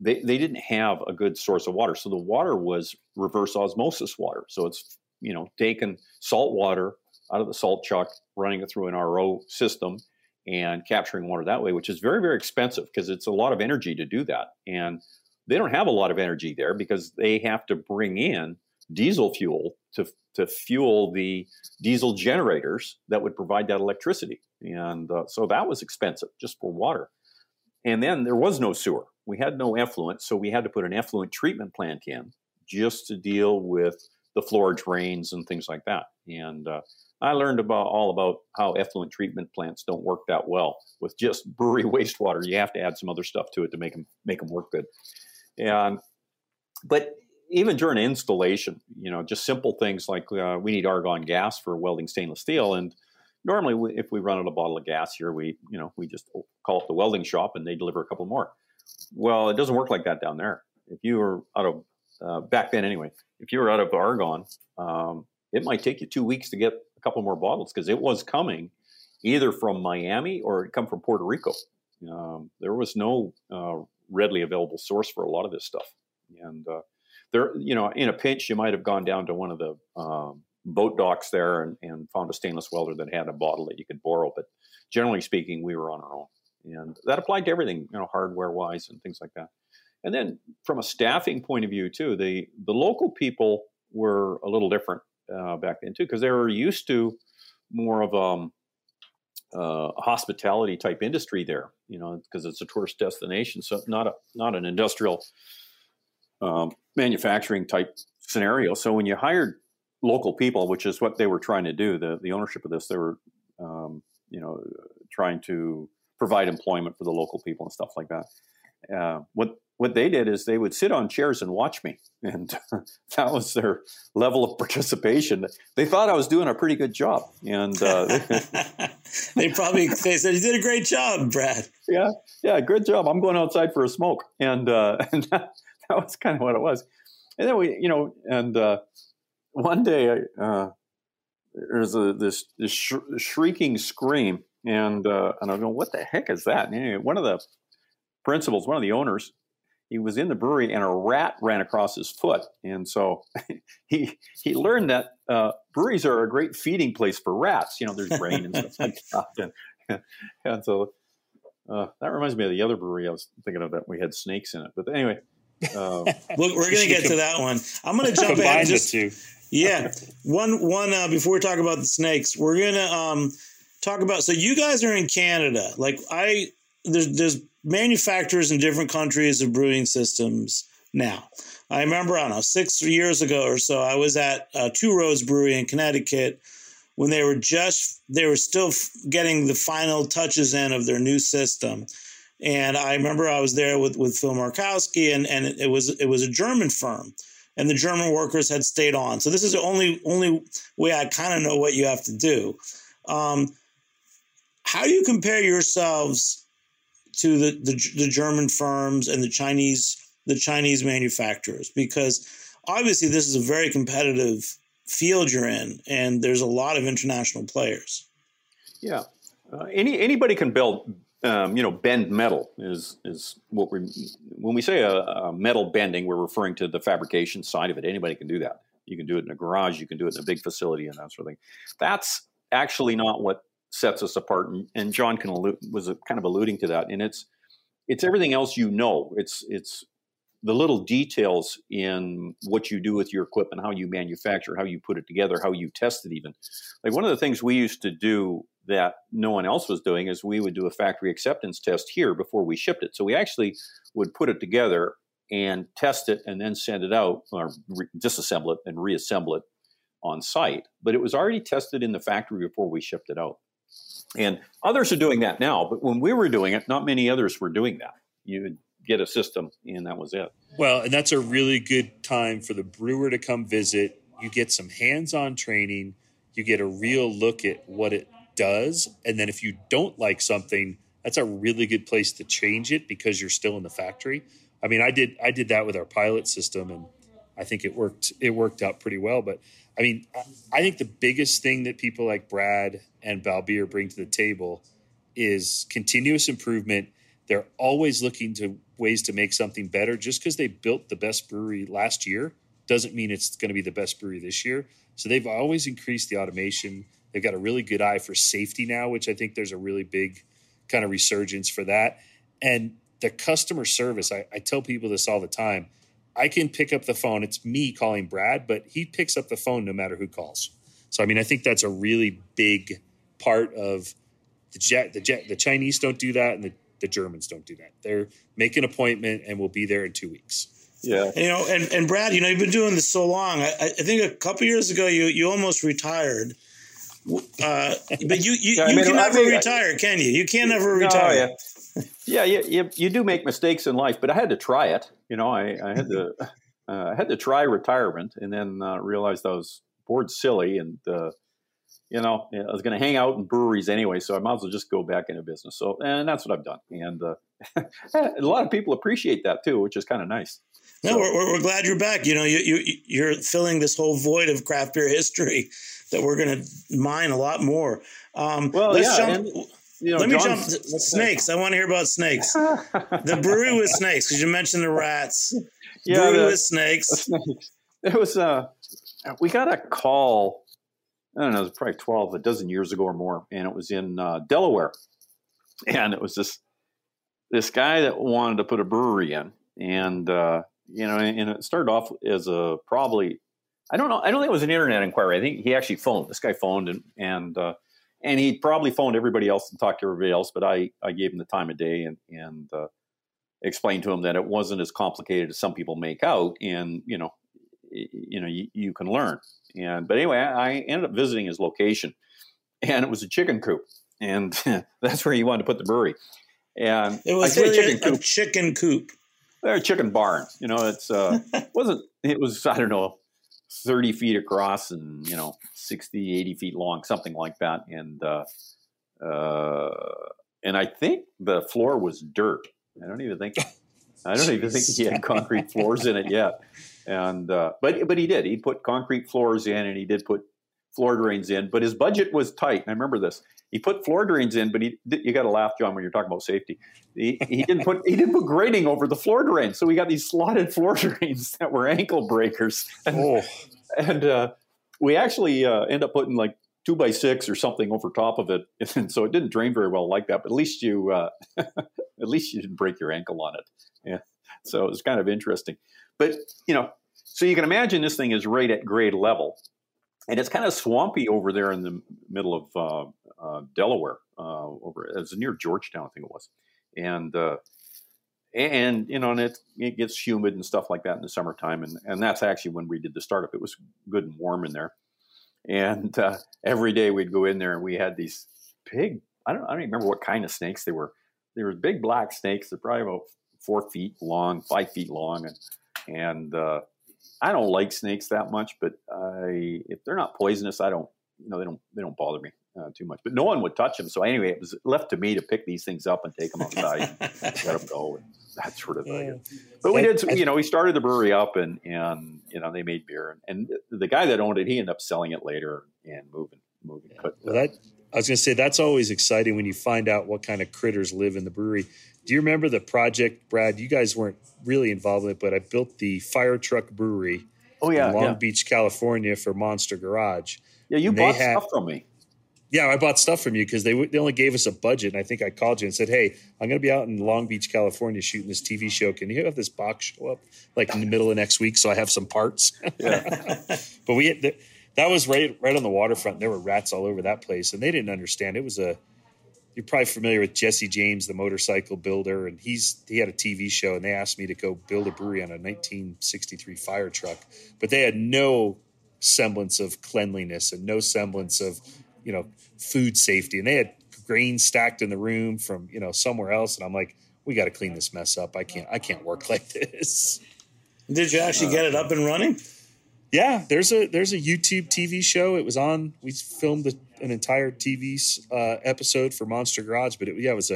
They didn't have a good source of water. So the water was reverse osmosis water. So it's, you know, taking salt water out of the salt chuck, running it through an RO system and capturing water that way, which is very, very expensive because it's a lot of energy to do that. And they don't have a lot of energy there because they have to bring in diesel fuel to fuel the diesel generators that would provide that electricity. And so that was expensive just for water. And then there was no sewer. We had no effluent, so we had to put an effluent treatment plant in just to deal with the floor drains and things like that. And I learned all about how effluent treatment plants don't work that well with just brewery wastewater. You have to add some other stuff to it to make them work good. And but even during installation, you know, just simple things like we need argon gas for welding stainless steel, and normally if we run out a bottle of gas here, we just call up the welding shop and they deliver a couple more. Well, it doesn't work like that down there. If you were out of, back then anyway, if you were out of argon, it might take you 2 weeks to get a couple more bottles because it was coming either from Miami or it come from Puerto Rico. There was no readily available source for a lot of this stuff. And there, you know, in a pinch, you might have gone down to one of the boat docks there and found a stainless welder that had a bottle that you could borrow. But generally speaking, we were on our own. And that applied to everything, you know, hardware-wise and things like that. And then from a staffing point of view, too, the local people were a little different back then, too, because they were used to more of hospitality-type industry there, you know, because it's a tourist destination, so not an industrial manufacturing-type scenario. So when you hired local people, which is what they were trying to do, the ownership of this, they were, you know, trying to provide employment for the local people and stuff like that. What they did is they would sit on chairs and watch me. And that was their level of participation. They thought I was doing a pretty good job. And they said, you did a great job, Brad. Yeah, good job. I'm going outside for a smoke. And that was kind of what it was. And then we, you know, and one day there's this shrieking scream. And I'm going, what the heck is that? And anyway, one of the principals, one of the owners, he was in the brewery and a rat ran across his foot. And so he learned that breweries are a great feeding place for rats. You know, there's rain and stuff like that. And so That reminds me of the other brewery I was thinking of that we had snakes in it. But anyway, we're going to get to that one. I'm going to jump in just yeah. One before we talk about the snakes, we're going to talk about. So you guys are in Canada. Like there's manufacturers in different countries of brewing systems now. I remember, I don't know, 6 years ago or so, I was at Two Roads Brewery in Connecticut when they were still getting the final touches in of their new system. And I remember I was there with Phil Markowski, and it was a German firm, and the German workers had stayed on. So this is the only way I kind of know what you have to do. How do you compare yourselves to the German firms and the Chinese manufacturers? Because obviously this is a very competitive field you're in, and there's a lot of international players. Yeah, anybody can build, bend metal is what we, when we say a metal bending, we're referring to the fabrication side of it. Anybody can do that. You can do it in a garage. You can do it in a big facility and that sort of thing. That's actually not what sets us apart. And John was kind of alluding to that. And it's everything else you know. It's the little details in what you do with your equipment, how you manufacture, how you put it together, how you test it even. Like one of the things we used to do that no one else was doing is we would do a factory acceptance test here before we shipped it. So we actually would put it together and test it and then send it out or disassemble it and reassemble it on site. But it was already tested in the factory before we shipped it out. And others are doing that now, but when we were doing it, not many others were doing that. You would get a system, and that was it. Well, and that's a really good time for the brewer to come visit. You get some hands-on training. You get a real look at what it does. And then if you don't like something, that's a really good place to change it because you're still in the factory. I mean, I did that with our pilot system, and I think it worked out pretty well. But I mean, I think the biggest thing that people like Brad and Balbir bring to the table is continuous improvement. They're always looking to ways to make something better. Just because they built the best brewery last year doesn't mean it's going to be the best brewery this year. So they've always increased the automation. They've got a really good eye for safety now, which I think there's a really big kind of resurgence for that. And the customer service, I tell people this all the time. I can pick up the phone. It's me calling Brad, but he picks up the phone no matter who calls. So, I mean, I think that's a really big part of the Chinese don't do that, and the Germans don't do that. They're make an appointment and we'll be there in 2 weeks. Yeah. And Brad, you've been doing this so long. I think a couple years ago, you almost retired, but you can never retire, can you? You can't ever retire. Oh, yeah. You do make mistakes in life, but I had to try it. I had to try retirement, and then realized I was bored silly, and I was going to hang out in breweries anyway, so I might as well just go back into business. So, and that's what I've done. And a lot of people appreciate that too, which is kind of nice. No, so, we're glad you're back. You're filling this whole void of craft beer history that we're going to mine a lot more. Let me jump to snakes. I want to hear about snakes. The brewery with snakes, because you mentioned the rats. Yeah, brewery with snakes. There was we got a call. I don't know, it was probably 12, a dozen years ago or more. And it was in Delaware. And it was this guy that wanted to put a brewery in. And, and it started off as I don't think it was an internet inquiry. I think he actually phoned. This guy phoned and he probably phoned everybody else and talked to everybody else. But I gave him the time of day and explained to him that it wasn't as complicated as some people make out. And, you can learn. But anyway, I ended up visiting his location, and it was a chicken coop, and that's where he wanted to put the brewery. And it was really a chicken coop. A chicken barn. I don't know, 30 feet across and, 60, 80 feet long, something like that. And, and I think the floor was dirt. I don't even think he had concrete floors in it yet. And but he did. He put concrete floors in, and he did put floor drains in. But his budget was tight. And I remember this. He put floor drains in, but you got to laugh, John, when you're talking about safety. He didn't put grating over the floor drains. So we got these slotted floor drains that were ankle breakers. And we actually end up putting like 2x6 or something over top of it. And so it didn't drain very well like that, but at least you, at least you didn't break your ankle on it. Yeah. So it was kind of interesting, but you know, so you can imagine this thing is right at grade level, and it's kind of swampy over there in the middle of Delaware. It was near Georgetown, I think it was, and you know, and it gets humid and stuff like that in the summertime, and that's actually when we did the startup. It was good and warm in there, and every day we'd go in there, and we had these big, I don't remember what kind of snakes they were. They were big black snakes. They're probably about 4 feet long, 5 feet long, and I don't like snakes that much, but if they're not poisonous, I don't, you know, they don't bother me too much. But no one would touch them, so anyway, it was left to me to pick these things up and take them outside, and let them go, and that sort of thing. Yeah. But we did, you know, we started the brewery up, and you know, they made beer, and the guy that owned it, he ended up selling it later and moving. Yeah. But I was going to say, that's always exciting when you find out what kind of critters live in the brewery. Do you remember the project, Brad? You guys weren't really involved in it, but I built the Fire Truck Brewery in Long Beach, California for Monster Garage. Yeah, you bought stuff from me. Yeah, I bought stuff from you because they only gave us a budget, and I think I called you and said, hey, I'm going to be out in Long Beach, California shooting this TV show. Can you have this box show up like in the middle of next week so I have some parts? Yeah. But we that was right on the waterfront. There were rats all over that place, and they didn't understand. It was you're probably familiar with Jesse James, the motorcycle builder, and he had a TV show, and they asked me to go build a brewery on a 1963 fire truck. But they had no semblance of cleanliness and no semblance of, you know, food safety. And they had grain stacked in the room from, you know, somewhere else. And I'm like, we got to clean this mess up. I can't work like this. Did you actually get it up and running? Yeah, there's a YouTube TV show. It was on. We filmed an entire TV episode for Monster Garage, but it was a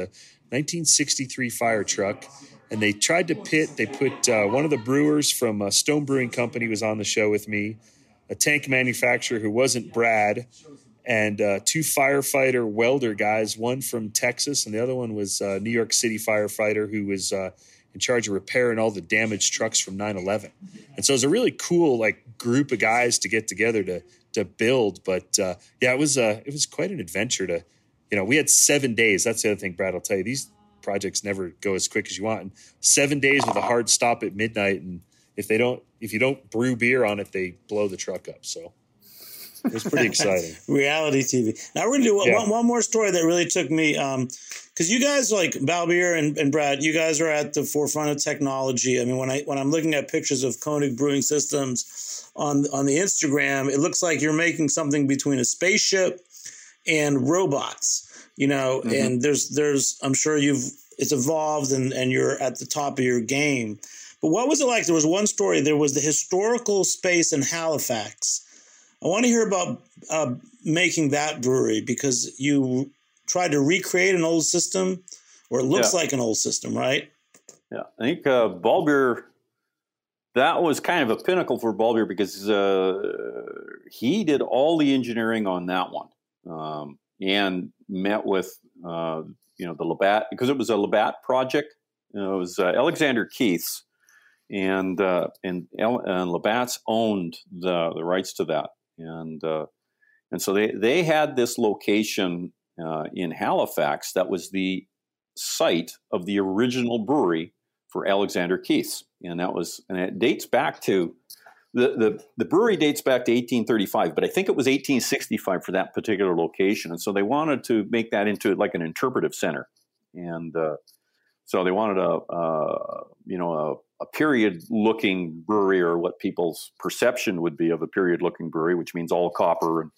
1963 fire truck, and they tried to pit. They put one of the brewers from Stone Brewing Company was on the show with me, a tank manufacturer who wasn't Brad, and two firefighter welder guys, one from Texas and the other one was a New York City firefighter who was in charge of repairing all the damaged trucks from 9/11. And so it was a really cool like group of guys to get together to build. But it was quite an adventure to, you know, we had 7 days. That's the other thing, Brad, I'll tell you, these projects never go as quick as you want. And 7 days with a hard stop at midnight. And if you don't brew beer on it, they blow the truck up. So it was pretty exciting. Reality TV. Now we're going to do one more story that really took me, because you guys, like Balbir and Brad, you guys are at the forefront of technology. I mean, when I'm looking at pictures of Konig Brewing Systems on the Instagram, it looks like you're making something between a spaceship and robots. You know, mm-hmm. And there's I'm sure it's evolved and you're at the top of your game. But what was it like? There was one story. There was the historical space in Halifax. I want to hear about making that brewery, because you tried to recreate an old system, or it looks like an old system, right? Yeah, I think Balbir, that was kind of a pinnacle for Balbir, because he did all the engineering on that one, and met with the Labatt, because it was a Labatt project. It was Alexander Keith's, and Labatt's owned the rights to that. And so they had this location in Halifax that was the site of the original brewery for Alexander Keith's, and it dates back to the brewery dates back to 1835, but I think it was 1865 for that particular location. And so they wanted to make that into like an interpretive center, and so they wanted a period-looking brewery, or what people's perception would be of a period-looking brewery, which means all copper and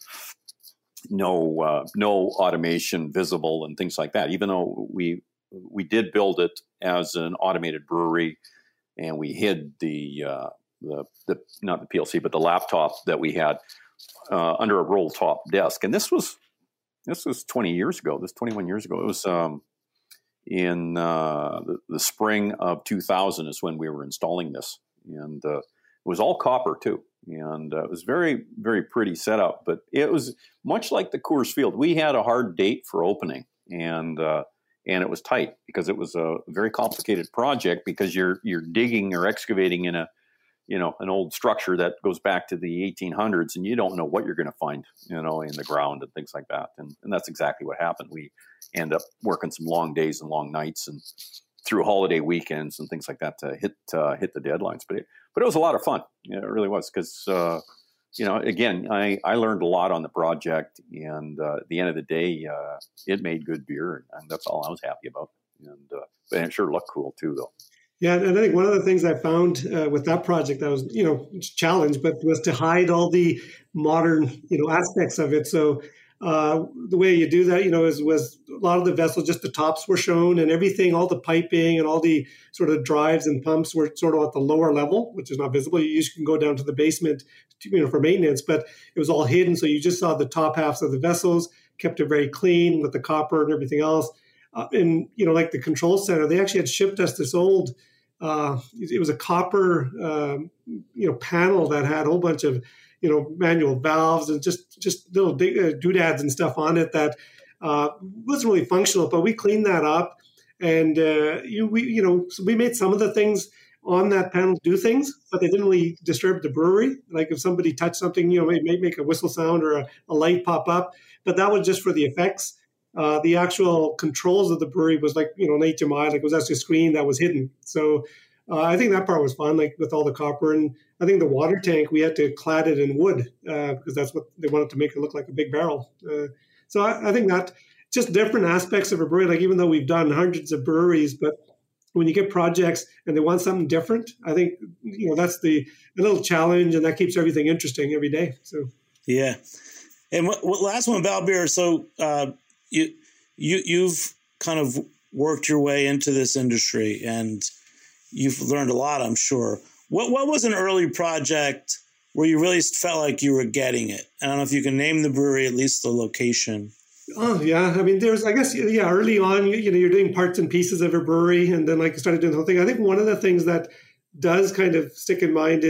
no automation visible and things like that. Even though we did build it as an automated brewery, and we hid the not the PLC but the laptop that we had under a roll-top desk. And this was 20 years ago. This 21 years ago. It was. In the spring of 2000 is when we were installing this, and it was all copper too, and it was very, very pretty setup. But it was much like the Coors Field. We had a hard date for opening, and it was tight because it was a very complicated project, because you're digging or excavating in a you know, an old structure that goes back to the 1800s, and you don't know what you're going to find, you know, in the ground and things like that. And that's exactly what happened. We end up working some long days and long nights and through holiday weekends and things like that to hit the deadlines. But it was a lot of fun. Yeah, it really was. Cause, you know, again, I learned a lot on the project, and at the end of the day, it made good beer, and that's all I was happy about. And it sure looked cool too, though. Yeah, and I think one of the things I found with that project that was, you know, challenge, but was to hide all the modern, you know, aspects of it. So the way you do that, you know, was a lot of the vessels, just the tops were shown, and everything, all the piping and all the sort of drives and pumps were sort of at the lower level, which is not visible. You usually can go down to the basement, you know, for maintenance, but it was all hidden. So you just saw the top halves of the vessels, kept it very clean with the copper and everything else. And, you know, like the control center, they actually had shipped us this old, it was a copper, you know, panel that had a whole bunch of, you know, manual valves and just little doodads and stuff on it that wasn't really functional. But we cleaned that up, and so we made some of the things on that panel do things, but they didn't really disturb the brewery. Like if somebody touched something, you know, it may make a whistle sound or a light pop up. But that was just for the effects. The actual controls of the brewery was like, you know, an HMI, like it was actually a screen that was hidden. So I think that part was fun, like with all the copper. And I think the water tank, we had to clad it in wood because that's what they wanted, to make it look like a big barrel. So I think that just different aspects of a brewery, like even though we've done hundreds of breweries, but when you get projects and they want something different, I think, you know, that's the little challenge, and that keeps everything interesting every day. So, yeah. And what last one about beer. So, You've kind of worked your way into this industry, and you've learned a lot, I'm sure. What was an early project where you really felt like you were getting it? I don't know if you can name the brewery, at least the location. Oh, yeah. I mean, early on, you know, you're doing parts and pieces of a brewery, and then like you started doing the whole thing. I think one of the things that does kind of stick in mind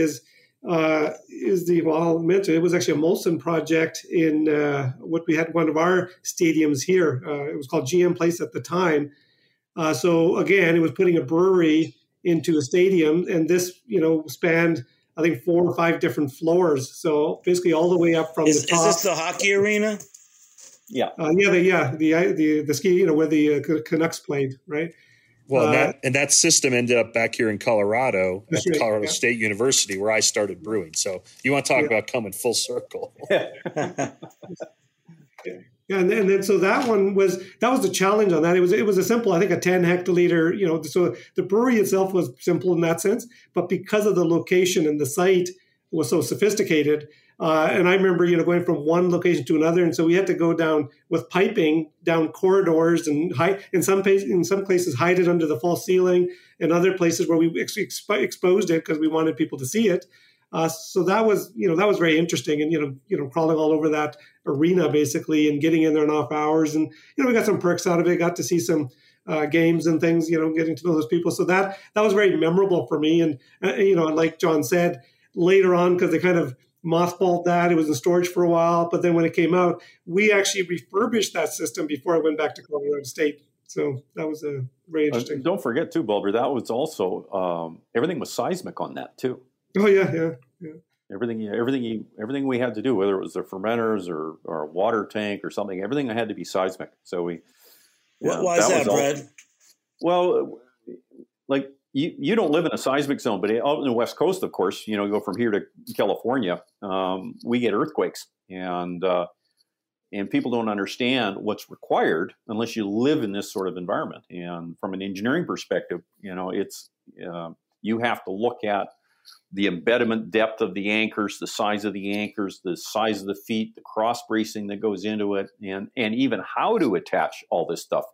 it was actually a Molson project in what we had one of our stadiums here. It was called GM Place at the time. So again, it was putting a brewery into a stadium, and this, you know, spanned I think 4 or 5 different floors. So basically, all the way up from the top. Is this the hockey arena? Yeah, the ski, you know, where the Canucks played, right? Well, and that system ended up back here in Colorado at Colorado State University, where I started brewing. So you want to talk about coming full circle. And then so that was the challenge on that. It was a simple, I think, a 10 hectoliter, you know, so the brewery itself was simple in that sense, but because of the location and the site was so sophisticated. And I remember, you know, going from one location to another, and so we had to go down with piping down corridors and hide in some places hide it under the false ceiling, and other places where we exposed it because we wanted people to see it. So that was very interesting, and you know crawling all over that arena basically, and getting in there and off hours, and you know we got some perks out of it. Got to see some games and things, you know, getting to know those people. So that was very memorable for me, and you know, like John said, later on, because they kind of mothballed that. It was in storage for a while, but then when it came out, we actually refurbished that system before it went back to Colorado State. So that was a very interesting. Don't forget too, Balbir, that was also everything was seismic on that too. Oh yeah. Everything we had to do, whether it was the fermenters or a water tank or something, everything had to be seismic. So we. Why is that, Brad? Well, like. You don't live in a seismic zone, but out in the West Coast, of course, you know, you go from here to California, we get earthquakes, and people don't understand what's required unless you live in this sort of environment. And from an engineering perspective, you know, it's you have to look at the embedment depth of the anchors, the size of the anchors, the size of the feet, the cross bracing that goes into it, and even how to attach all this stuff.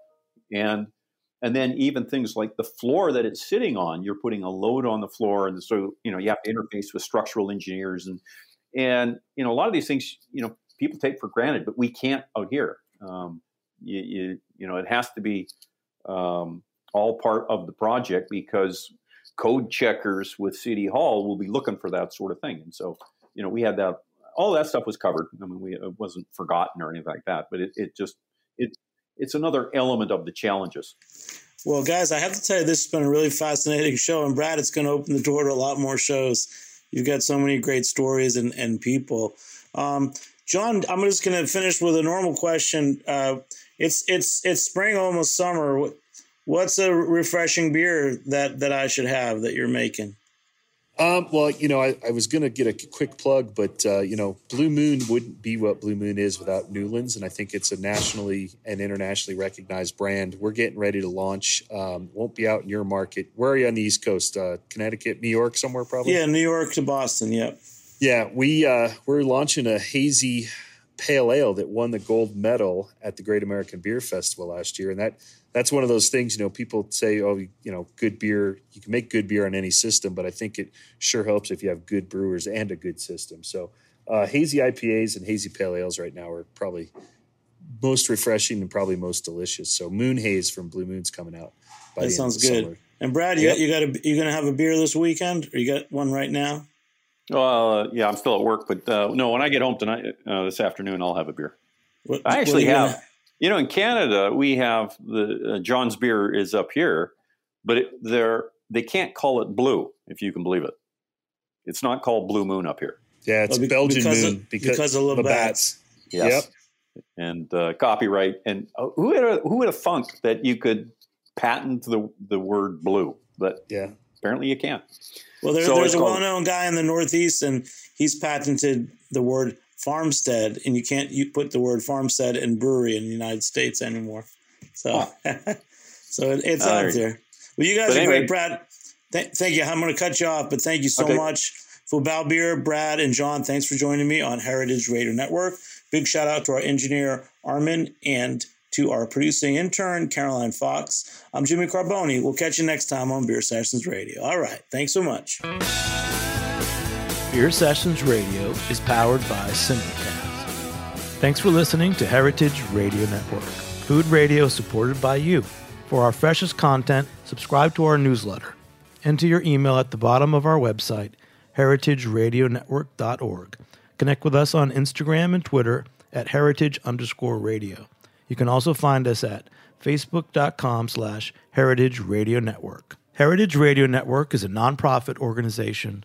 And then even things like the floor that it's sitting on, you're putting a load on the floor. And so, you know, you have to interface with structural engineers and, you know, a lot of these things, you know, people take for granted, but we can't out here. You know, it has to be all part of the project, because code checkers with City Hall will be looking for that sort of thing. And so, you know, we had that, all that stuff was covered. I mean, it wasn't forgotten or anything like that, but it's another element of the challenges. Well, guys, I have to tell you, this has been a really fascinating show. And Brad, it's going to open the door to a lot more shows. You've got so many great stories and people. John, I'm just going to finish with a normal question. It's spring, almost summer. What's a refreshing beer that I should have that you're making? Well, you know, I was going to get a quick plug, but, you know, Blue Moon wouldn't be what Blue Moon is without Newlands. And I think it's a nationally and internationally recognized brand. We're getting ready to launch. Won't be out in your market. Where are you on the East Coast? Connecticut, New York, somewhere probably? Yeah, New York to Boston, yep. Yeah, we're launching a hazy pale ale that won the gold medal at the Great American Beer Festival last year. And that's one of those things, you know, people say, oh, you know, good beer, you can make good beer on any system, but I think it sure helps if you have good brewers and a good system. So hazy IPAs and hazy pale ales right now are probably most refreshing and probably most delicious. So Moon Haze from Blue Moon's coming out by the end of the summer. That sounds good. And Brad, you going to have a beer this weekend, or you got one right now? Well, yeah, I'm still at work, but no, when I get home tonight, this afternoon, I'll have a beer. I actually have... You know, in Canada, we have the John's beer is up here, but they can't call it blue, if you can believe it. It's not called Blue Moon up here. Yeah, it's Belgian Moon because of Labatt's. Yes. Yep. And copyright. And who would have thunk that you could patent the word blue? But yeah, apparently you can't. Well, there's a well-known guy in the Northeast, and he's patented the word farmstead, and you can't put the word farmstead and brewery in the United States anymore. So, so it's out there. Well, you guys are great, Brad. Thank you. I'm going to cut you off, but thank you so much for Balbir, Brad, and John. Thanks for joining me on Heritage Radio Network. Big shout out to our engineer Armin and to our producing intern Caroline Fox. I'm Jimmy Carboni. We'll catch you next time on Beer Sessions Radio. All right. Thanks so much. Beer Sessions Radio is powered by Cindercast. Thanks for listening to Heritage Radio Network. Food radio supported by you. For our freshest content, subscribe to our newsletter. Enter your email at the bottom of our website, heritageradionetwork.org. Connect with us on Instagram and Twitter at @heritage_radio. You can also find us at facebook.com/heritageradionetwork. Heritage Radio Network is a nonprofit organization